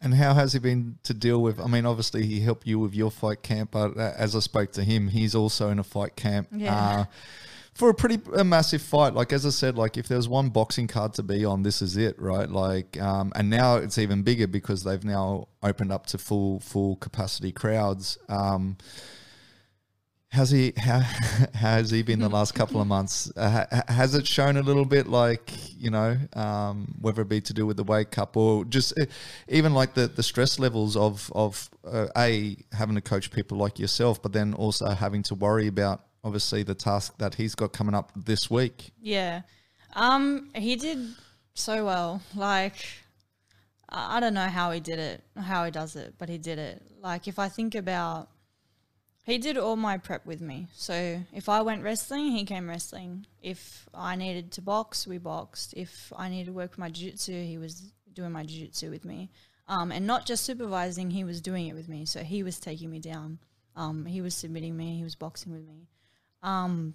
And how has he been to deal with? I mean, obviously he helped you with your fight camp, but as I spoke to him, he's also in a fight camp yeah. uh, for a pretty a massive fight. Like as I said, like if there was one boxing card to be on, this is it, right? Like, um, and now it's even bigger because they've now opened up to full full capacity crowds. Um, How's he, how, how's he been the last couple of months? Uh, has it shown a little bit like, you know, um, whether it be to do with the wake up or just uh, even like the, the stress levels of, of uh, A, having to coach people like yourself, but then also having to worry about obviously the task that he's got coming up this week? Yeah. Um, he did so well. Like, I don't know how he did it, how he does it, but he did it. Like if I think about... he did all my prep with me. So if I went wrestling, he came wrestling. If I needed to box, we boxed. If I needed to work my jiu-jitsu, he was doing my jiu-jitsu with me. Um, and not just supervising, he was doing it with me. So he was taking me down. Um, he was submitting me. He was boxing with me. Um,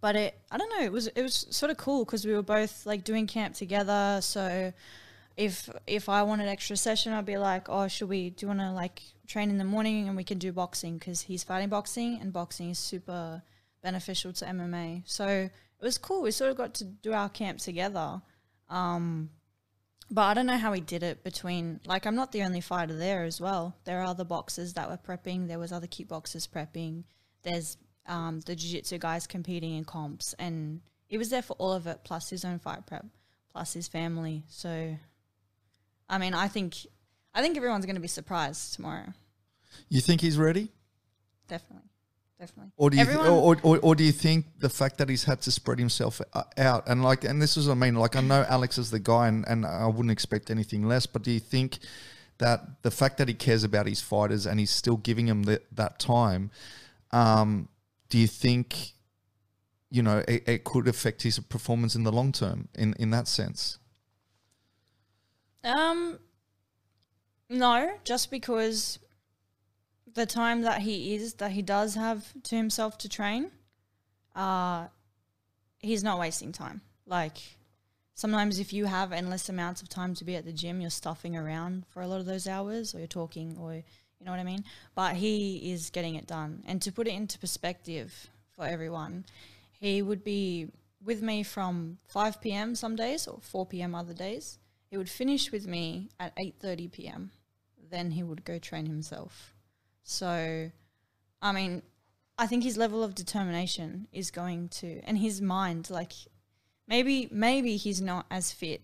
but it, I don't know, it was it was sort of cool because we were both like doing camp together. So if if I wanted extra session, I'd be like, oh, should we, do you want to like... train in the morning and we can do boxing because he's fighting boxing and boxing is super beneficial to M M A. So it was cool. We sort of got to do our camp together. Um, but I don't know how he did it between, like I'm not the only fighter there as well. There are other boxers that were prepping. There was other kickboxers prepping. There's um, the jiu-jitsu guys competing in comps, and he was there for all of it, plus his own fight prep, plus his family. So, I mean, I think... I think everyone's going to be surprised tomorrow. You think he's ready? Definitely, definitely. Or do you, or, or, or do you think the fact that he's had to spread himself out and like, and this is what I mean, like I know Alex is the guy, and, and I wouldn't expect anything less. But do you think that the fact that he cares about his fighters and he's still giving them the, that time, um, do you think, you know, it, it could affect his performance in the long term in, in that sense? Um, no, just because the time that he is, that he does have to himself to train, uh, he's not wasting time. Like, sometimes if you have endless amounts of time to be at the gym, you're stuffing around for a lot of those hours, or you're talking, or you know what I mean? But he is getting it done. And to put it into perspective for everyone, he would be with me from five p m some days or four p m other days. He would finish with me at eight thirty p m Then he would go train himself. So, I mean, I think his level of determination is going to, and his mind, like, maybe maybe he's not as fit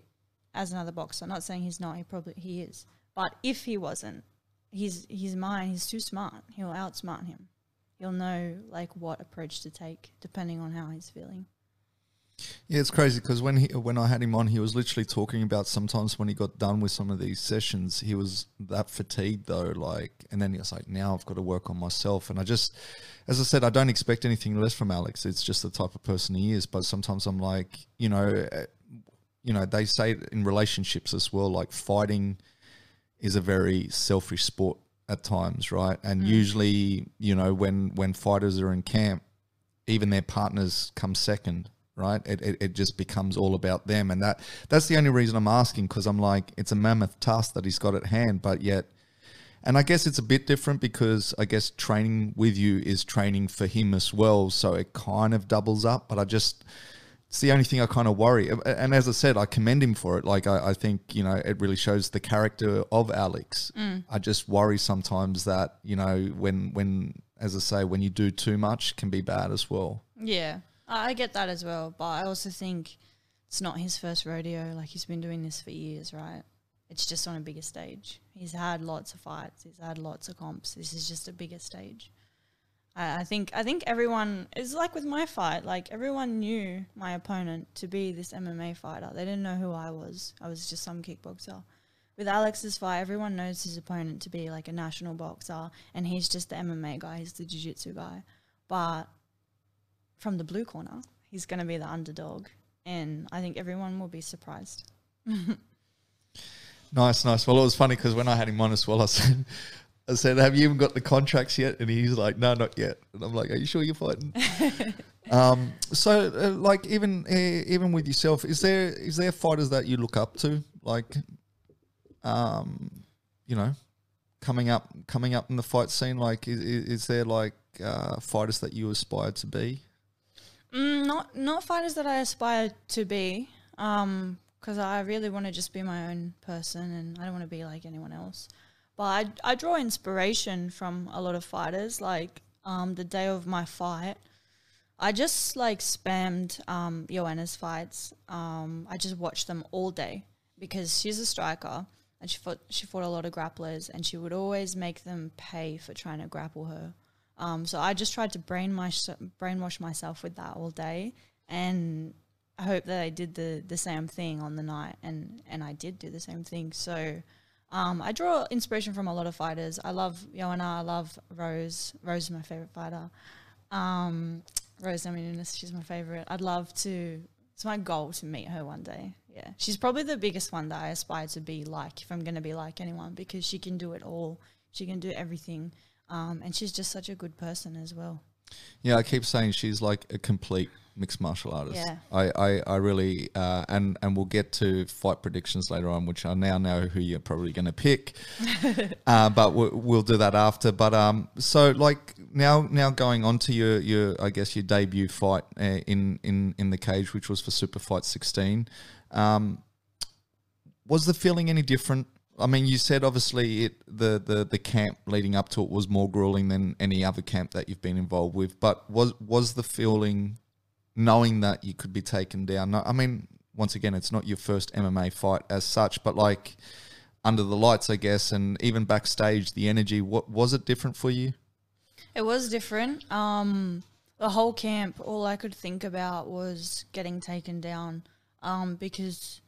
as another boxer. I'm not saying he's not, he probably he is. But if he wasn't, his his mind, he's too smart. He'll outsmart him. He'll know, like, what approach to take depending on how he's feeling. Yeah, it's crazy because when he, when I had him on, he was literally talking about sometimes when he got done with some of these sessions, he was that fatigued though, like, and then he was like, now I've got to work on myself. And I just, as I said, I don't expect anything less from Alex. It's just the type of person he is. But sometimes I'm like, you know, you know, they say in relationships as well, like, fighting is a very selfish sport at times, right? And mm. usually, you know, when, when fighters are in camp, even their partners come second. Right, it, it, it just becomes all about them, and that that's the only reason I'm asking, because I'm like, it's a mammoth task that he's got at hand, but yet, and I guess it's a bit different because I guess training with you is training for him as well, so it kind of doubles up. But I just, it's the only thing I kind of worry, and as I said, I commend him for it. Like, I, I think, you know, it really shows the character of Alex. Mm. I just worry sometimes that, you know, when when as I say, when you do too much, can be bad as well. Yeah. I get that as well, but I also think it's not his first rodeo. Like, he's been doing this for years, right? It's just on a bigger stage. He's had lots of fights. He's had lots of comps. This is just a bigger stage. I, I think I think everyone, it's like with my fight, like, everyone knew my opponent to be this M M A fighter. They didn't know who I was. I was just some kickboxer. With Alex's fight, everyone knows his opponent to be, like, a national boxer, and he's just the M M A guy. He's the jiu-jitsu guy. But from the blue corner, he's going to be the underdog. And I think everyone will be surprised. Nice, nice. Well, it was funny because when I had him on as well, I said, I said, have you even got the contracts yet? And he's like, no, not yet. And I'm like, are you sure you're fighting? um, so, uh, like, even uh, even with yourself, is there is there fighters that you look up to? Like, um, you know, coming up coming up in the fight scene, like, is, is there, like, uh, fighters that you aspire to be? Mm, not not fighters that I aspire to be, because um, I really want to just be my own person and I don't want to be like anyone else. But I, I draw inspiration from a lot of fighters. Like, um, the day of my fight, I just, like, spammed um, Joanna's fights. Um, I just watched them all day because she's a striker and she fought, she fought a lot of grapplers, and she would always make them pay for trying to grapple her. Um, so I just tried to brainwash, brainwash myself with that all day, and I hope that I did the, the same thing on the night, and, and I did do the same thing. So um, I draw inspiration from a lot of fighters. I love Joanna, I love Rose. Rose is my favourite fighter. Um, Rose, I mean, she's my favourite. I'd love to, it's my goal to meet her one day, yeah. She's probably the biggest one that I aspire to be like, if I'm going to be like anyone, because she can do it all. She can do everything. Um, and she's just such a good person as well. Yeah, I keep saying she's like a complete mixed martial artist. Yeah. I, I, I really, uh, and, and we'll get to fight predictions later on, which I now know who you're probably going to pick. uh, but we'll, we'll do that after. But um, so like now now going on to your, your I guess, your debut fight uh, in, in, in the cage, which was for Super Fight sixteen. Um, was the feeling any different? I mean, you said obviously it, the, the, the camp leading up to it was more grueling than any other camp that you've been involved with, but was was the feeling knowing that you could be taken down? No, I mean, once again, it's not your first M M A fight as such, but like under the lights, I guess, and even backstage, the energy, what was it different for you? It was different. Um, the whole camp, all I could think about was getting taken down um, because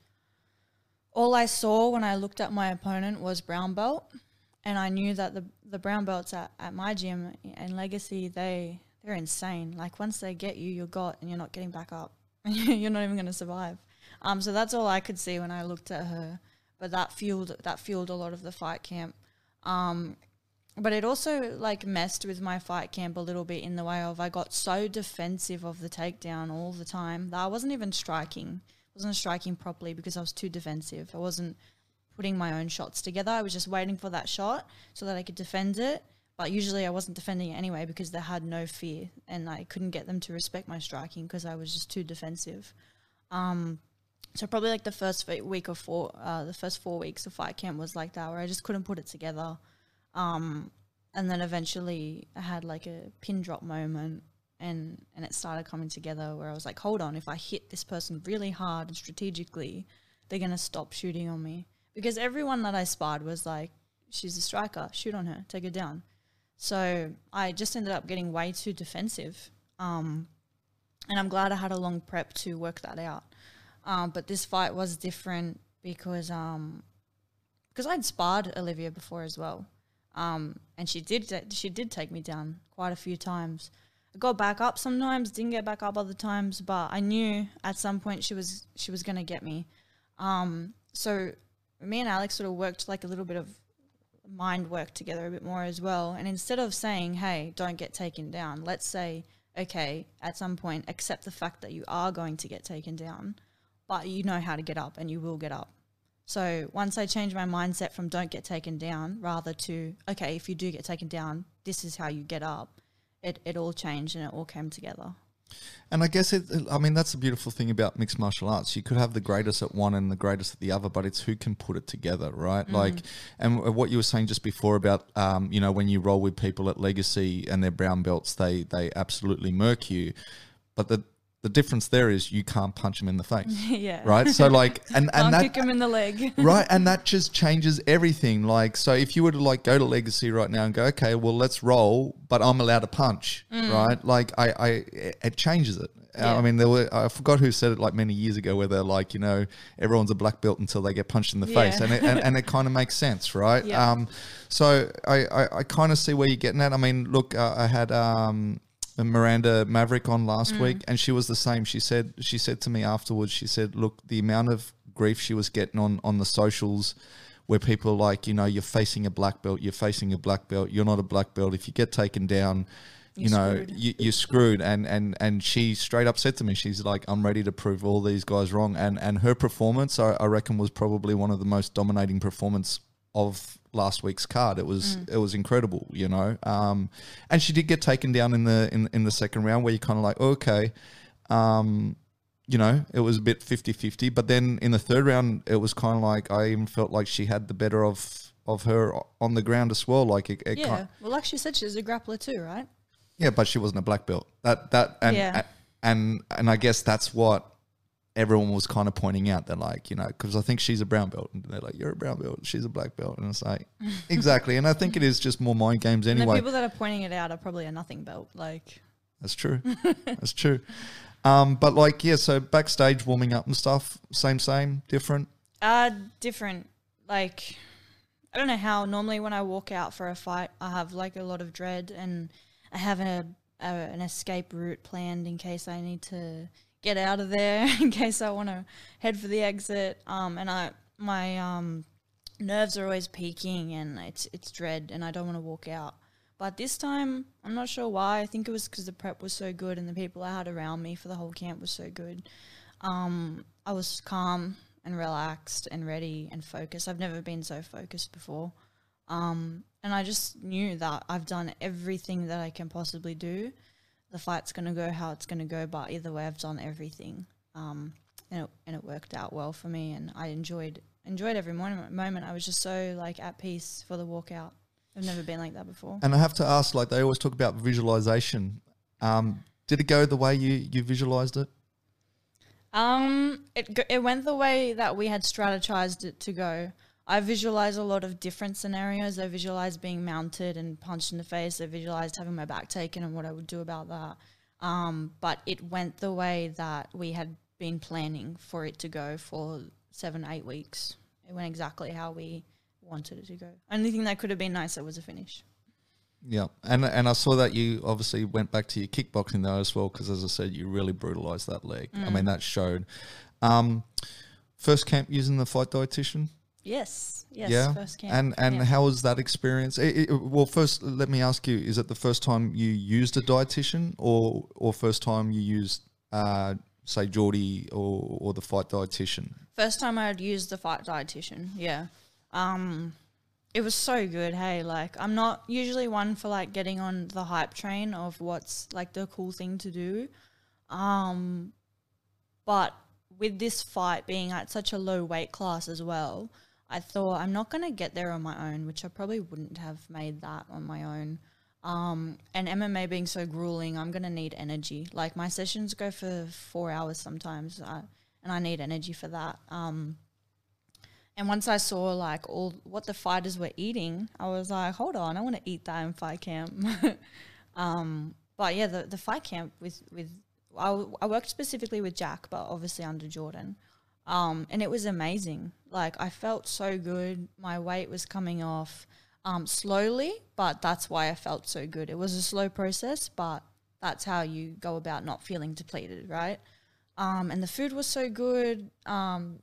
all I saw when I looked at my opponent was brown belt, and I knew that the, the brown belts at, at my gym and Legacy, they, they're insane. Like, once they get you, you're got, and you're not getting back up. You're not even going to survive. Um, so that's all I could see when I looked at her. But that fueled, that fueled a lot of the fight camp. Um, but it also, like, messed with my fight camp a little bit in the way of I got so defensive of the takedown all the time that I wasn't even striking. I wasn't striking properly because I was too defensive. I wasn't putting my own shots together. I was just waiting for that shot so that I could defend it. But usually I wasn't defending it anyway because they had no fear, and I couldn't get them to respect my striking because I was just too defensive. Um, so probably like the first week or four, uh, the first four weeks of fight camp was like that, where I just couldn't put it together. Um, and then eventually I had like a pin drop moment, and, and it started coming together where I was like, hold on, if I hit this person really hard and strategically, they're going to stop shooting on me. Because everyone that I sparred was like, she's a striker, shoot on her, take her down. So I just ended up getting way too defensive. Um, and I'm glad I had a long prep to work that out. Um, but this fight was different because um, because I'd sparred Olivia before as well. Um, and she did, she did take me down quite a few times. I got back up sometimes, didn't get back up other times, but I knew at some point she was, she was going to get me. Um, so me and Alex sort of worked like a little bit of mind work together a bit more as well. And instead of saying, hey, don't get taken down, let's say, okay, at some point, accept the fact that you are going to get taken down, but you know how to get up and you will get up. So once I changed my mindset from don't get taken down rather to, okay, if you do get taken down, this is how you get up, it, it all changed and it all came together. And I guess it, I mean, that's the beautiful thing about mixed martial arts. You could have the greatest at one and the greatest at the other, but it's who can put it together, right? Mm. Like, and what you were saying just before about, um, you know, when you roll with people at Legacy and their brown belts, they, they absolutely murk you. But the, the difference there is you can't punch them in the face. Yeah. Right. So like, and, and can't that, kick them in the leg. Right. And that just changes everything. Like, so if you were to like go to Legacy right now and go, okay, well let's roll, but I'm allowed to punch. Mm. Right. Like I, I, it changes it. Yeah. I mean, there were, I forgot who said it like many years ago where they're like, you know, everyone's a black belt until they get punched in the yeah. face. And it, and, and it kind of makes sense. Right. Yeah. Um, so I, I, I kind of see where you're getting at. I mean, look, uh, I had, um, Miranda Maverick on last mm. week, and she was the same. She said, she said to me afterwards, she said, look, the amount of grief she was getting on, on the socials where people like, you know, you're facing a black belt, you're facing a black belt, you're not a black belt. If you get taken down, you you're know, screwed. You, you're screwed. And, and, and she straight up said to me, she's like, I'm ready to prove all these guys wrong. And, and her performance, I, I reckon, was probably one of the most dominating performance of last week's card. It was mm. it was incredible, you know. Um, and she did get taken down in the in, in the second round, where you kind of like, oh, okay, um, you know, it was a bit fifty fifty. But then in the third round, it was kind of like I even felt like she had the better of of her on the ground as well. Like it, it yeah, well, like she said, she's a grappler too, right? Yeah, but she wasn't a black belt. That that and yeah. and, and and I guess that's what everyone was kind of pointing out. They're like, you know, because I think she's a brown belt, and they're like, you're a brown belt, she's a black belt, and it's like, exactly. And I think it is just more mind games anyway. And the people that are pointing it out are probably a nothing belt. Like, that's true. That's true. Um, but like, yeah. So backstage warming up and stuff, same, same, different. Uh, different. Like, I don't know how. Normally, when I walk out for a fight, I have like a lot of dread, and I have a, a an escape route planned in case I need to get out of there, in case I want to head for the exit. Um, and I, my um, nerves are always peaking, and it's, it's dread, and I don't want to walk out. But this time, I'm not sure why. I think it was because the prep was so good and the people I had around me for the whole camp was so good. Um, I was calm and relaxed and ready and focused. I've never been so focused before. Um, and I just knew that I've done everything that I can possibly do. The fight's going to go how it's going to go, but either way, I've done everything. Um, and, it, and it worked out well for me, and I enjoyed enjoyed every moment. I was just so, like, at peace for the walkout. I've never been like that before. And I have to ask, like, they always talk about visualization. Um, did it go the way you, you visualized it? Um, it, it went the way that we had strategized it to go. I visualized a lot of different scenarios. I visualized being mounted and punched in the face. I visualized having my back taken and what I would do about that. Um, but it went the way that we had been planning for it to go for seven, eight weeks. It went exactly how we wanted it to go. Only thing that could have been nicer was a finish. Yeah, and and I saw that you obviously went back to your kickboxing though as well, because as I said, you really brutalized that leg. Mm. I mean, that showed. Um, first camp using the fight dietitian. Yes, yes, yeah. First camp. And and yeah. How was that experience? It, it, well, first let me ask you: is it the first time you used a dietitian, or or first time you used uh, say Geordie or or the fight dietitian? First time I had used the fight dietitian. Yeah. Um, it was so good, hey. Like, I'm not usually one for like getting on the hype train of what's like the cool thing to do, um, but with this fight being at such a low weight class as well, I thought I'm not going to get there on my own, which I probably wouldn't have made that on my own. Um, and M M A being so grueling, I'm going to need energy. Like, my sessions go for four hours sometimes, I, and I need energy for that. Um, and once I saw like all what the fighters were eating, I was like, hold on, I want to eat that in fight camp. um, but yeah, the, the fight camp with, with I, I worked specifically with Jack, but obviously under Jordan. Um, and it was amazing. Like, I felt so good. My weight was coming off um, slowly, but that's why I felt so good. It was a slow process, but that's how you go about not feeling depleted, right? Um, and the food was so good. Um,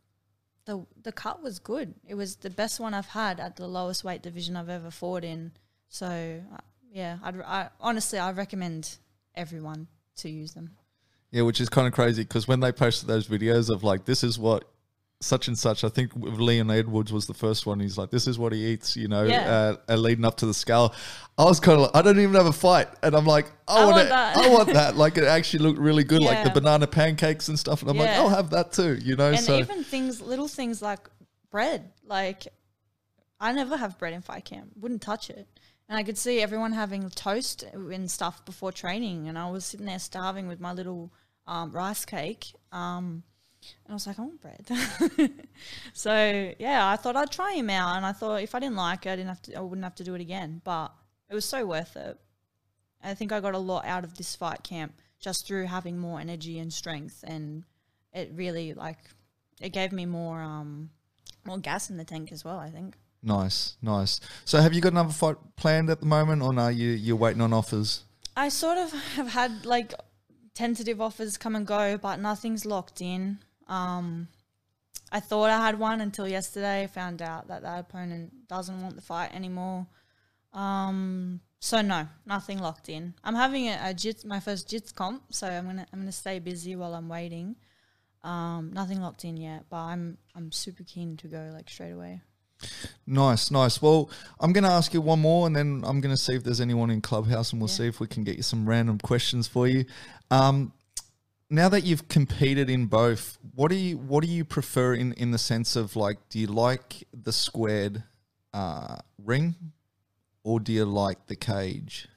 the the cut was good. It was the best one I've had at the lowest weight division I've ever fought in. So, uh, yeah, I'd, I, honestly, I recommend everyone to use them. Yeah, which is kind of crazy, because when they posted those videos of like, this is what such and such, I think Leon Edwards was the first one. He's like, this is what he eats, you know, yeah. uh, uh, leading up to the scale. I was kind of like, I don't even have a fight. And I'm like, I, I, want, want, that. I want that. Like, it actually looked really good, yeah. Like the banana pancakes and stuff. And I'm yeah. like, I'll have that too, you know. And so even things, little things like bread. Like, I never have bread in fight camp. Wouldn't touch it. And I could see everyone having toast and stuff before training. And I was sitting there starving with my little um, rice cake. Um, and I was like, I want bread. So, yeah, I thought I'd try him out. And I thought if I didn't like it, I, didn't have to, I wouldn't have to do it again. But it was so worth it. I think I got a lot out of this fight camp just through having more energy and strength. And it really, like, it gave me more, um, more gas in the tank as well, I think. Nice, nice. So have you got another fight planned at the moment, or no, you, you're waiting on offers? I sort of have had, like, tentative offers come and go, but nothing's locked in. Um, I thought I had one until yesterday. I found out that that opponent doesn't want the fight anymore. Um, so, no, nothing locked in. I'm having a, a jits, my first jits comp, so I'm going to I'm gonna stay busy while I'm waiting. Um, nothing locked in yet, but I'm I'm super keen to go, like, straight away. Nice, nice. Well, I'm going to ask you one more, and then I'm going to see if there's anyone in Clubhouse, and we'll yeah. see if we can get you some random questions for you. Um, now that you've competed in both, what do you what do you prefer in in the sense of, like, do you like the squared uh, ring, or do you like the cage?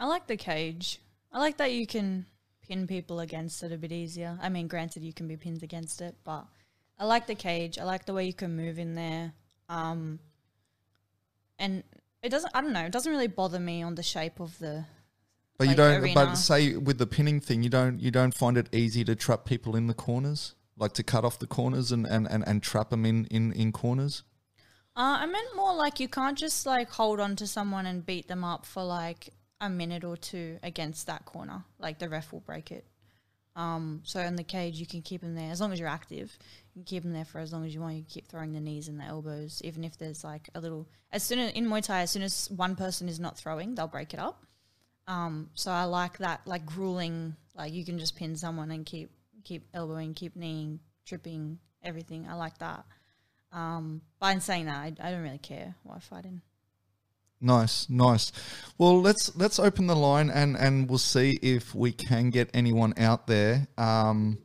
I like the cage. I like that you can pin people against it a bit easier. I mean, granted, you can be pinned against it, but I like the cage. I like the way you can move in there. Um, and it doesn't, I don't know, it doesn't really bother me on the shape of the But like, you don't, arena. But say with the pinning thing, you don't, you don't find it easy to trap people in the corners? Like, to cut off the corners and, and, and, and trap them in, in, in corners? Uh, I meant more like you can't just, like, hold on to someone and beat them up for, like, a minute or two against that corner. Like, the ref will break it. Um, so in the cage, you can keep them there as long as you're active. You can keep them there for as long as you want. You can keep throwing the knees and the elbows, even if there's like a little. As soon as in Muay Thai, as soon as one person is not throwing, they'll break it up. Um, so I like that, like, grueling. Like, you can just pin someone and keep keep elbowing, keep kneeing, tripping, everything. I like that. Um, but in saying that, I, I don't really care what I fight in. Nice, nice. Well, let's let's open the line and and we'll see if we can get anyone out there. Um,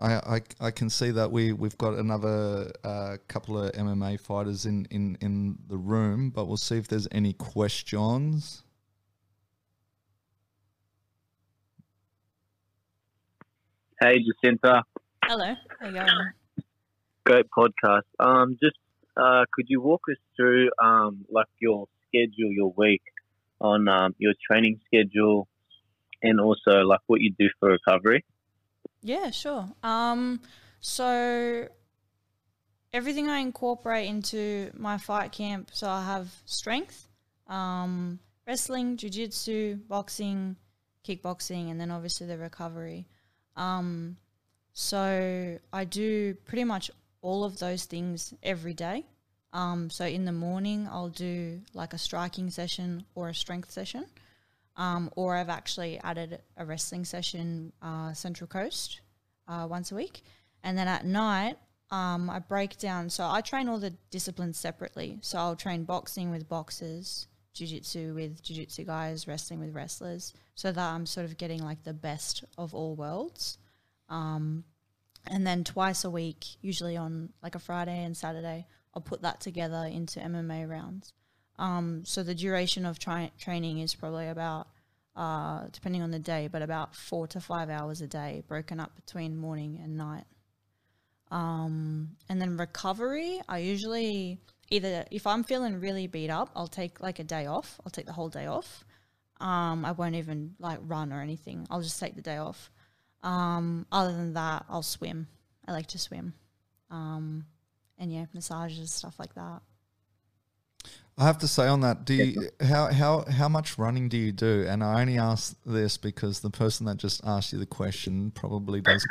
I I, I can see that we we've got another uh, couple of M M A fighters in in in the room, but we'll see if there's any questions. Hey, Jacinta. Hello. How you going? Great podcast. Um, just uh, could you walk us through um like your schedule your week on um, your training schedule, and also like what you do for recovery? Yeah, sure. Um, so everything I incorporate into my fight camp. So I have strength, um, wrestling, jiu-jitsu, boxing, kickboxing, and then obviously the recovery. Um, so I do pretty much all of those things every day. Um, so in the morning I'll do like a striking session or a strength session, um, or I've actually added a wrestling session, uh, Central Coast, uh, once a week. And then at night, um, I break down. So I train all the disciplines separately. So I'll train boxing with boxers, jiu-jitsu with jiu-jitsu guys, wrestling with wrestlers, so that I'm sort of getting like the best of all worlds. Um, and then twice a week, usually on like a Friday and Saturday, I'll put that together into M M A rounds. Um, so the duration of tra training is probably about, uh, depending on the day, but about four to five hours a day, broken up between morning and night. Um, and then recovery, I usually either, if I'm feeling really beat up, I'll take like a day off. I'll take the whole day off. Um, I won't even like run or anything. I'll just take the day off. Um, other than that, I'll swim. I like to swim. Um, And yeah, massages, stuff like that. I have to say on that, do you how how how much running do you do? And I only ask this because the person that just asked you the question probably does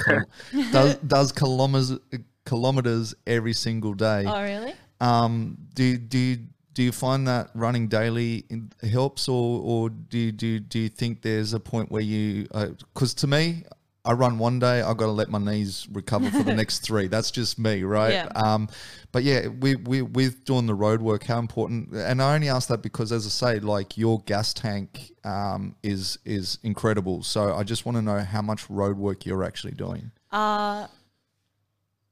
does does kilometers kilometers every single day. Oh really? Um, do do you, do you find that running daily helps, or or do you, do you, do you think there's a point where you? Because uh, to me, I run one day, I've got to let my knees recover for the next three. That's just me, right? Yeah. Um, but yeah, we, we, with doing the road work, how important, and I only ask that because, as I say, like your gas tank um, is is incredible. So I just want to know how much road work you're actually doing. Uh,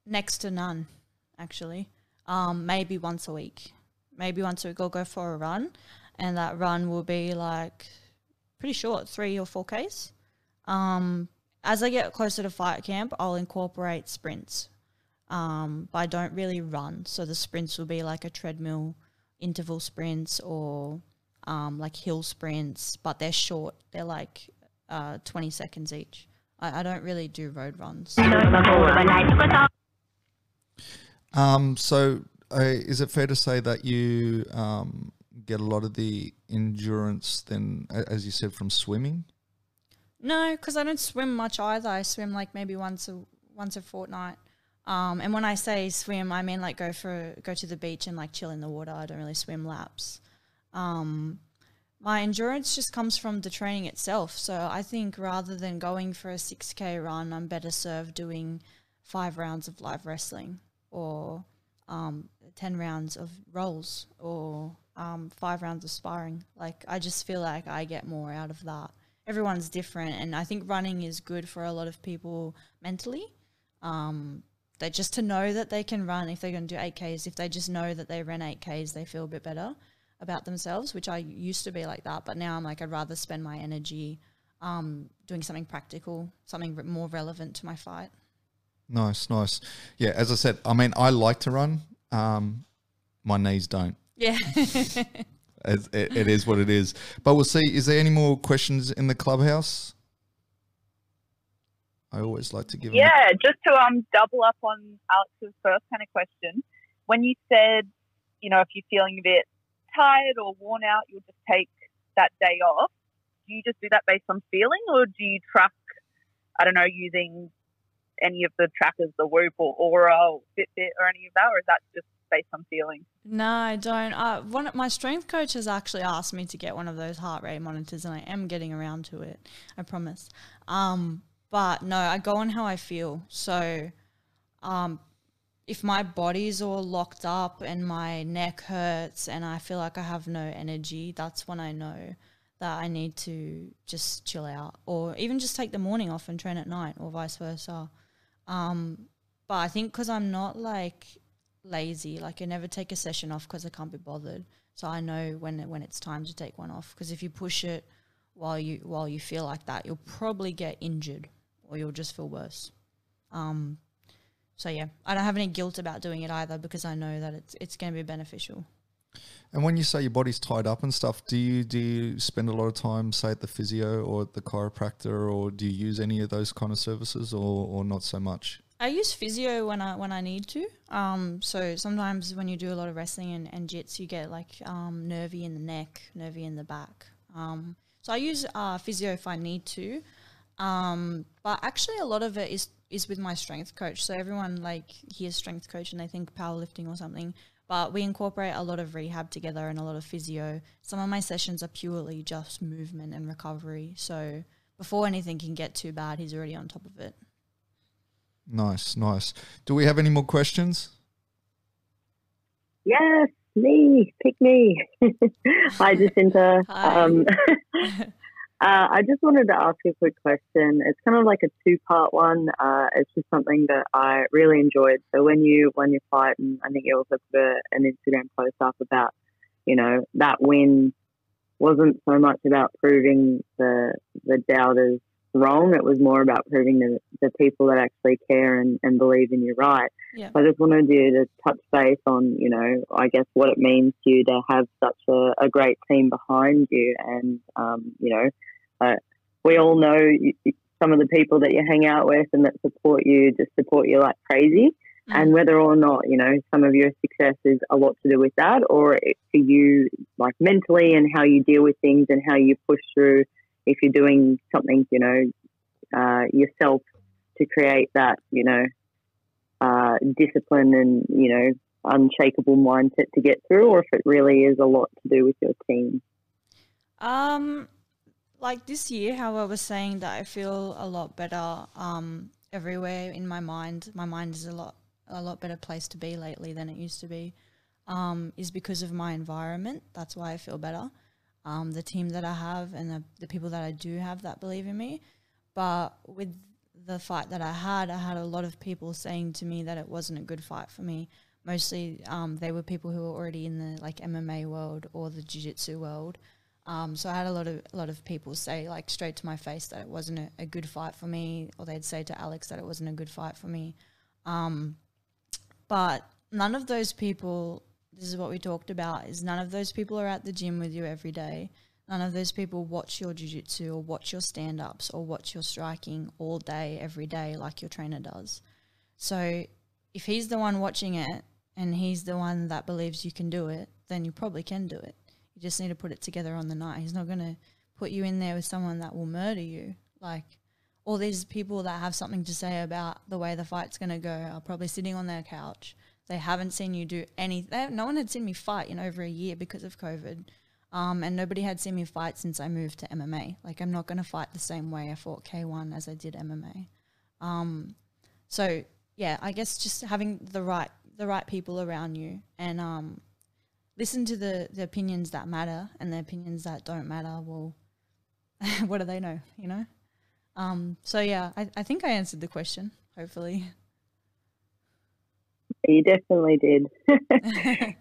next to none, actually. Um, maybe once a week. Maybe once a week I'll go for a run, and that run will be like pretty short, three or four Ks. Um As I get closer to fight camp, I'll incorporate sprints, um, but I don't really run. So the sprints will be like a treadmill interval sprints or um, like hill sprints, but they're short. They're like uh, twenty seconds each. I, I don't really do road runs. Um, so uh, is it fair to say that you um, get a lot of the endurance then, as you said, from swimming? No, because I don't swim much either. I swim like maybe once a once a fortnight. Um, and when I say swim, I mean like go for go to the beach and like chill in the water. I don't really swim laps. Um, my endurance just comes from the training itself. So I think rather than going for a six K run, I'm better served doing five rounds of live wrestling or um, ten rounds of rolls or um, five rounds of sparring. Like I just feel like I get more out of that. Everyone's different, and I think running is good for a lot of people mentally. Um, that just to know that they can run, if they're going to do eight Ks, if they just know that they ran eight Ks, they feel a bit better about themselves, which I used to be like that, but now I'm like, I'd rather spend my energy um, doing something practical, something more relevant to my fight. Nice, nice. Yeah, as I said, I mean, I like to run. Um, my knees don't. Yeah. It, it is what it is. But we'll see. Is there any more questions in the clubhouse? I always like to give them. Yeah, just to um double up on Alex's first kind of question. When you said, you know, if you're feeling a bit tired or worn out, you'll just take that day off. Do you just do that based on feeling, or do you track, I don't know, using any of the trackers, the Whoop or Aura or Fitbit or any of that, or is that just based on feeling? No, I don't. Uh, one of my strength coaches actually asked me to get one of those heart rate monitors, and I am getting around to it, I promise. Um, but no, I go on how I feel. So um, if my body's all locked up and my neck hurts and I feel like I have no energy, that's when I know that I need to just chill out, or even just take the morning off and train at night, or vice versa. Um, but I think because I'm not like – lazy, like I never take a session off because I can't be bothered, so I know when when it's time to take one off, because if you push it while you while you feel like that, you'll probably get injured or you'll just feel worse. Um so yeah, I don't have any guilt about doing it either, because I know that it's it's going to be beneficial. And when you say your body's tied up and stuff, do you do you spend a lot of time, say, at the physio or at the chiropractor, or do you use any of those kind of services, or or not so much? I use physio when I when I need to. Um, so sometimes when you do a lot of wrestling and, and jits, you get like um, nervy in the neck, nervy in the back. Um, so I use uh, physio if I need to. Um, but actually a lot of it is, is with my strength coach. So everyone like hears strength coach and they think powerlifting or something. But we incorporate a lot of rehab together and a lot of physio. Some of my sessions are purely just movement and recovery. So before anything can get too bad, he's already on top of it. Nice, nice. Do we have any more questions? Yes, me. Pick me. Hi, Jacinta. Hi. Um, uh, I just wanted to ask a quick question. It's kind of like a two-part one. Uh, it's just something that I really enjoyed. So when you won your fight, and I think you also put an Instagram post up about, you know, that win wasn't so much about proving the the doubters wrong. It was more about proving the, the people that actually care and, and believe in you right. Yeah. So I just wanted you to touch base on, you know, I guess what it means to you to have such a, a great team behind you. And, um, you know, uh, we all know you, some of the people that you hang out with and that support you just support you like crazy. Mm-hmm. And whether or not, you know, some of your success is a lot to do with that, or it, for you, like mentally and how you deal with things and how you push through if you're doing something, you know, uh, yourself to create that, you know, uh, discipline and, you know, unshakable mindset to get through, or if it really is a lot to do with your team. Um, like this year, how I was saying that I feel a lot better um, everywhere in my mind. My mind is a lot, a lot better place to be lately than it used to be, um, is because of my environment. That's why I feel better. Um, the team that I have and the, the people that I do have that believe in me. But with the fight that I had, I had a lot of people saying to me that it wasn't a good fight for me. Mostly um, they were people who were already in the like M M A world or the jiu-jitsu world. Um, so I had a lot of a lot of people say like straight to my face that it wasn't a, a good fight for me, or they'd say to Alex that it wasn't a good fight for me. Um, but none of those people... This is what we talked about, is none of those people are at the gym with you every day. None of those people watch your jiu-jitsu or watch your stand-ups or watch your striking all day, every day, like your trainer does. So if he's the one watching it and he's the one that believes you can do it, then you probably can do it. You just need to put it together on the night. He's not going to put you in there with someone that will murder you. Like all these people that have something to say about the way the fight's going to go are probably sitting on their couch. They haven't seen you do anything. No one had seen me fight in over a year because of COVID. Um, and nobody had seen me fight since I moved to M M A. Like, I'm not going to fight the same way I fought K one as I did M M A. Um, so, yeah, I guess just having the right the right people around you and um, listen to the, the opinions that matter, and the opinions that don't matter, well, what do they know, you know? Um, so, yeah, I, I think I answered the question, hopefully. You definitely did.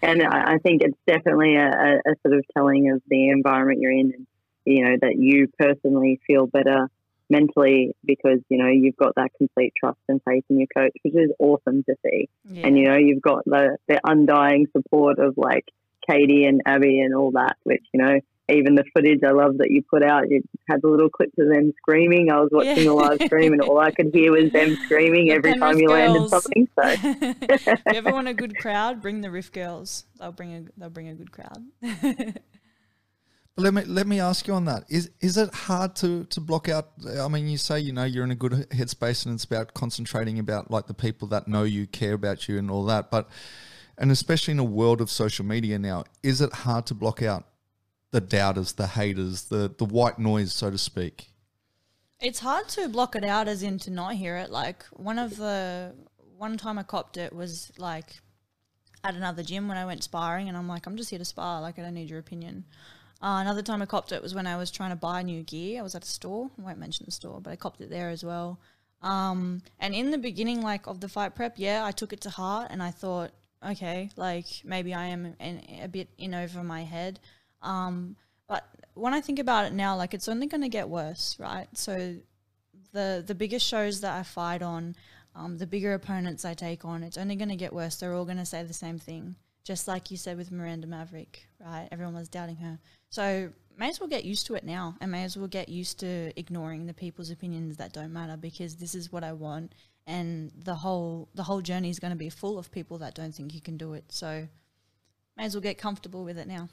And I think it's definitely a, a sort of telling of the environment you're in, and, you know, that you personally feel better mentally because, you know, you've got that complete trust and faith in your coach, which is awesome to see. Yeah. And, you know, you've got the, the undying support of like Katie and Abby and all that, which, you know, even the footage I love that you put out, you had the little clips of them screaming. I was watching yeah. the live stream and all I could hear was them screaming the every Penrith time you girls. landed something. So, if you ever want a good crowd, bring the Riff Girls. They'll bring a they'll bring a good crowd. But let me let me ask you on that. Is is it hard to to block out? I mean, you say, you know, you're in a good headspace and it's about concentrating about like the people that know you, care about you, and all that. But and especially in a world of social media now, is it hard to block out the doubters, the haters, the, the white noise, so to speak? It's hard to block it out, as in to not hear it. Like one of the, one time I copped it was like at another gym when I went sparring, and I'm like, I'm just here to spar. Like, I don't need your opinion. Uh, another time I copped it was when I was trying to buy new gear. I was at a store. I won't mention the store, but I copped it there as well. Um, and in the beginning, like of the fight prep, yeah, I took it to heart and I thought, okay, like maybe I am in, a bit in over my head. Um, but when I think about it now, like it's only going to get worse, right? So the the bigger shows that I fight on, um, the bigger opponents I take on, it's only going to get worse. They're all going to say the same thing, just like you said with Miranda Maverick, right? Everyone was doubting her. So may as well get used to it now, and may as well get used to ignoring the people's opinions that don't matter, because this is what I want and the whole the whole journey is going to be full of people that don't think you can do it. So may as well get comfortable with it now.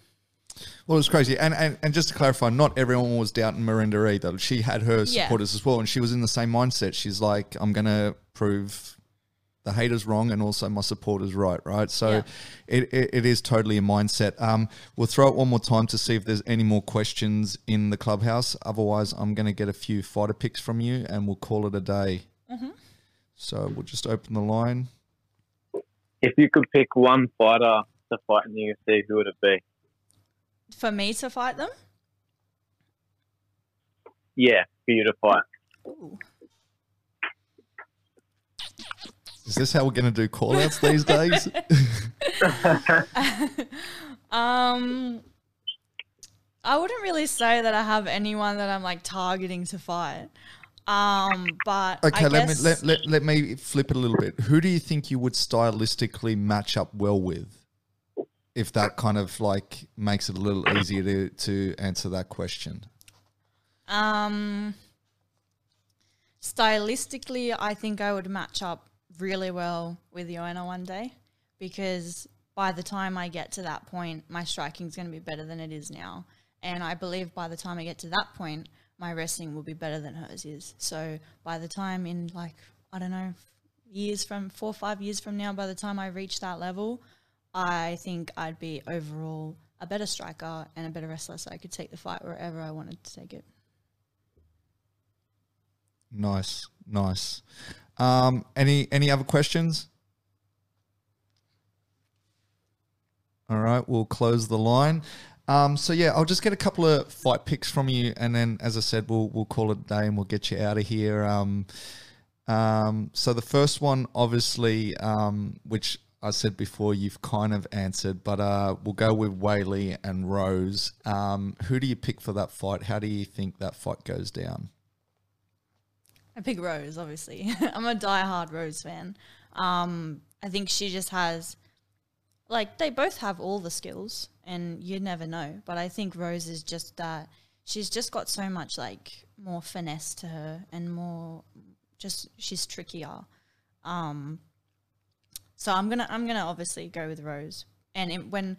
Well, it's crazy. And, and and just to clarify, not everyone was doubting Miranda either. She had her supporters yeah. as well, and she was in the same mindset. She's like, I'm going to prove the haters wrong and also my supporters right, right? So yeah. it, it, it is totally a mindset. Um, we'll throw it one more time to see if there's any more questions in the clubhouse. Otherwise, I'm going to get a few fighter picks from you and we'll call it a day. Mm-hmm. So we'll just open the line. If you could pick one fighter to fight in the U F C, who would it be? For me to fight them? Yeah, for you to fight. Ooh. Is this how we're going to do call-outs these days? um, I wouldn't really say that I have anyone that I'm, like, targeting to fight. Um, but okay, I let guess... me let, let, let me flip it a little bit. Who do you think you would stylistically match up well with? If that kind of like makes it a little easier to, to answer that question. Um, stylistically, I think I would match up really well with Joanna one day, because by the time I get to that point, my striking is going to be better than it is now. And I believe by the time I get to that point, my wrestling will be better than hers is. So by the time in like, I don't know, years from four or five years from now, by the time I reach that level, I think I'd be overall a better striker and a better wrestler, so I could take the fight wherever I wanted to take it. Nice, nice. Um, any any other questions? All right, we'll close the line. Um, so yeah, I'll just get a couple of fight picks from you, and then, as I said, we'll we'll call it a day and we'll get you out of here. Um, um, so the first one, obviously, um, which I said before, you've kind of answered, but uh, we'll go with Whaley and Rose. Um, who do you pick for that fight? How do you think that fight goes down? I pick Rose, obviously. I'm a diehard Rose fan. Um, I think she just has, like, they both have all the skills, and you never know. But I think Rose is just that, she's just got so much, like, more finesse to her and more, just, she's trickier. Um So I'm gonna I'm gonna obviously go with Rose. And it, when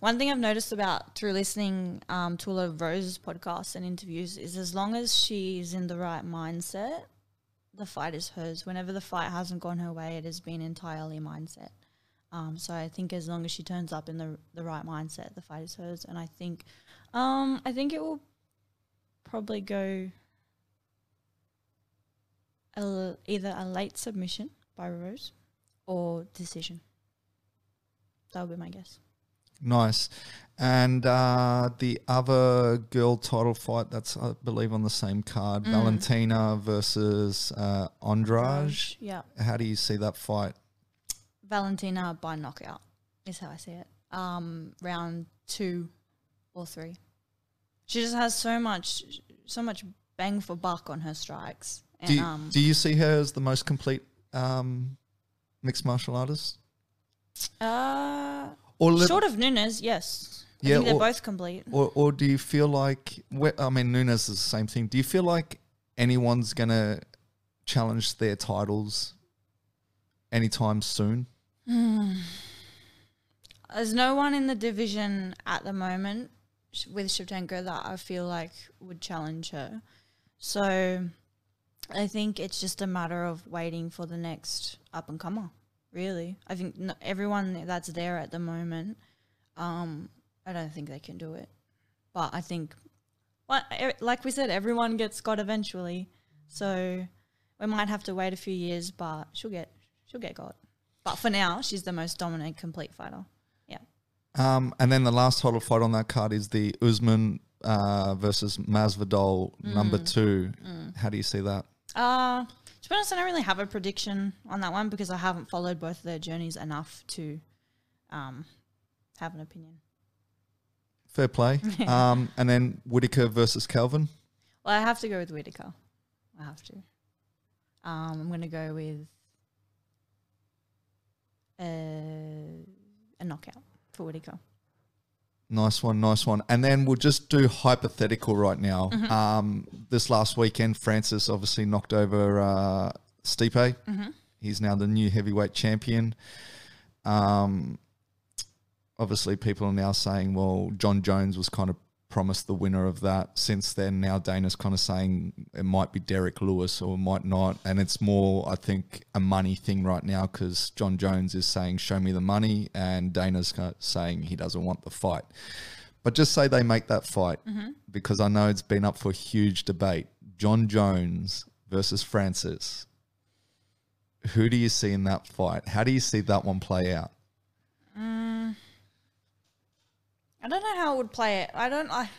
one thing I've noticed about through listening um, to a lot of Rose's podcasts and interviews is, as long as she's in the right mindset, the fight is hers. Whenever the fight hasn't gone her way, it has been entirely mindset. Um, so I think as long as she turns up in the the right mindset, the fight is hers. And I think um, I think it will probably go a, either a late submission by Rose or decision. That would be my guess. Nice. And uh, the other girl title fight, that's, I believe, on the same card, mm. Valentina versus uh, Andrade. Yeah. How do you see that fight? Valentina by knockout is how I see it. Um, round two or three. She just has so much, so much bang for buck on her strikes. And, do, you, um, do you see her as the most complete um, mixed martial artists? Uh, or short of Nunes, yes. I yeah, think they're or, both complete. Or, or do you feel like, I mean, Nunes is the same thing. Do you feel like anyone's going to challenge their titles anytime soon? Mm. There's no one in the division at the moment with Shevchenko that I feel like would challenge her. So I think it's just a matter of waiting for the next up-and-comer, really. I think no, everyone that's there at the moment, um, I don't think they can do it. But I think, well, like we said, everyone gets got eventually. So we might have to wait a few years, but she'll get she'll get got. But for now, she's the most dominant, complete fighter. Yeah. Um, and then the last title fight on that card is the Usman uh, versus Masvidal, mm. number two. Mm. How do you see that? Uh, to be honest, I don't really have a prediction on that one because I haven't followed both of their journeys enough to um, have an opinion. Fair play. um, and then Whittaker versus Calvin? Well, I have to go with Whittaker. I have to. Um, I'm going to go with a, a knockout for Whittaker. Nice one, nice one. And then we'll just do hypothetical right now. Mm-hmm. Um, this last weekend, Francis obviously knocked over uh, Stipe. Mm-hmm. He's now the new heavyweight champion. Um, obviously, people are now saying, well, John Jones was kind of promised the winner of that. Since then, now Dana's kind of saying it might be Derek Lewis or it might not. And it's more, I think, a money thing right now because John Jones is saying, show me the money, and Dana's kind of saying he doesn't want the fight. But just say they make that fight, mm-hmm. because I know it's been up for a huge debate. John Jones versus Francis. Who do you see in that fight? How do you see that one play out? Mm, I don't know how it would play it. I don't. I,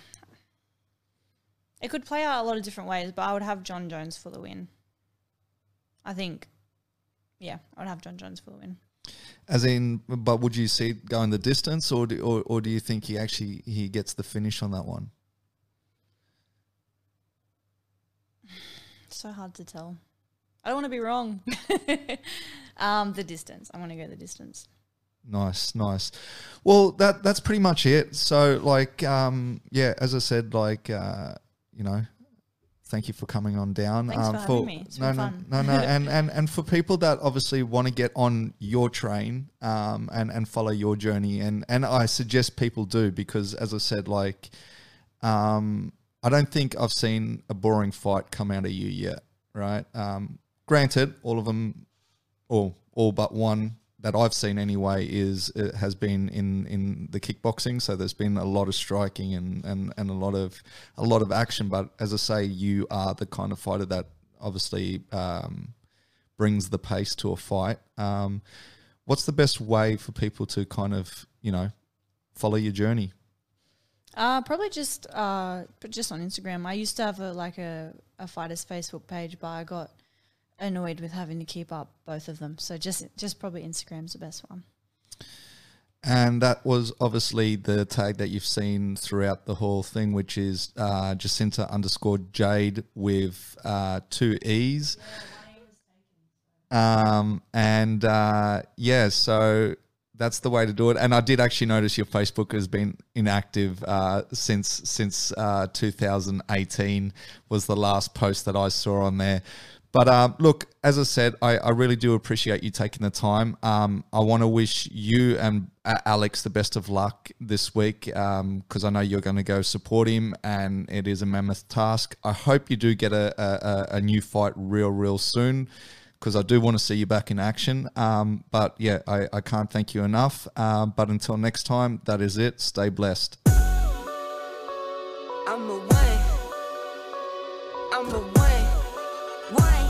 it could play out a lot of different ways, but I would have John Jones for the win. I think, yeah, I would have John Jones for the win. As in, but would you see it going the distance, or do, or, or do you think he actually he gets the finish on that one? It's so hard to tell. I don't want to be wrong. um, the distance. I want to go the distance. Nice, nice. Well, that that's pretty much it. So, like, um, yeah, as I said, like, uh, you know, thank you for coming on down. Thanks um, for having for, me. It's no, been no, fun. No, no, no. and, and, and for people that obviously want to get on your train um, and, and follow your journey, and, and I suggest people do because, as I said, like, um, I don't think I've seen a boring fight come out of you yet, right? Um, granted, all of them, or all but one that I've seen anyway, is it has been in, in the kickboxing. So there's been a lot of striking and, and, and a lot of a lot of action. But as I say, you are the kind of fighter that obviously um, brings the pace to a fight. Um, what's the best way for people to kind of, you know, follow your journey? Uh, probably just uh, but just on Instagram. I used to have a, like a, a fighter's Facebook page, but I got annoyed with having to keep up both of them. So just just probably Instagram's the best one. And that was obviously the tag that you've seen throughout the whole thing, which is uh, Jacinta underscore Jade with uh, two E's. Um, and uh, yeah, so... that's the way to do it. And I did actually notice your Facebook has been inactive uh, since since uh, two thousand eighteen was the last post that I saw on there. But um, look, as I said, I, I really do appreciate you taking the time. Um, I want to wish you and Alex the best of luck this week because um, I know you're going to go support him and it is a mammoth task. I hope you do get a, a, a new fight real, real soon, because I do want to see you back in action. Um, but yeah, I, I can't thank you enough. Uh, but until next time, that is it. Stay blessed. I'm a way. I'm a way. Way.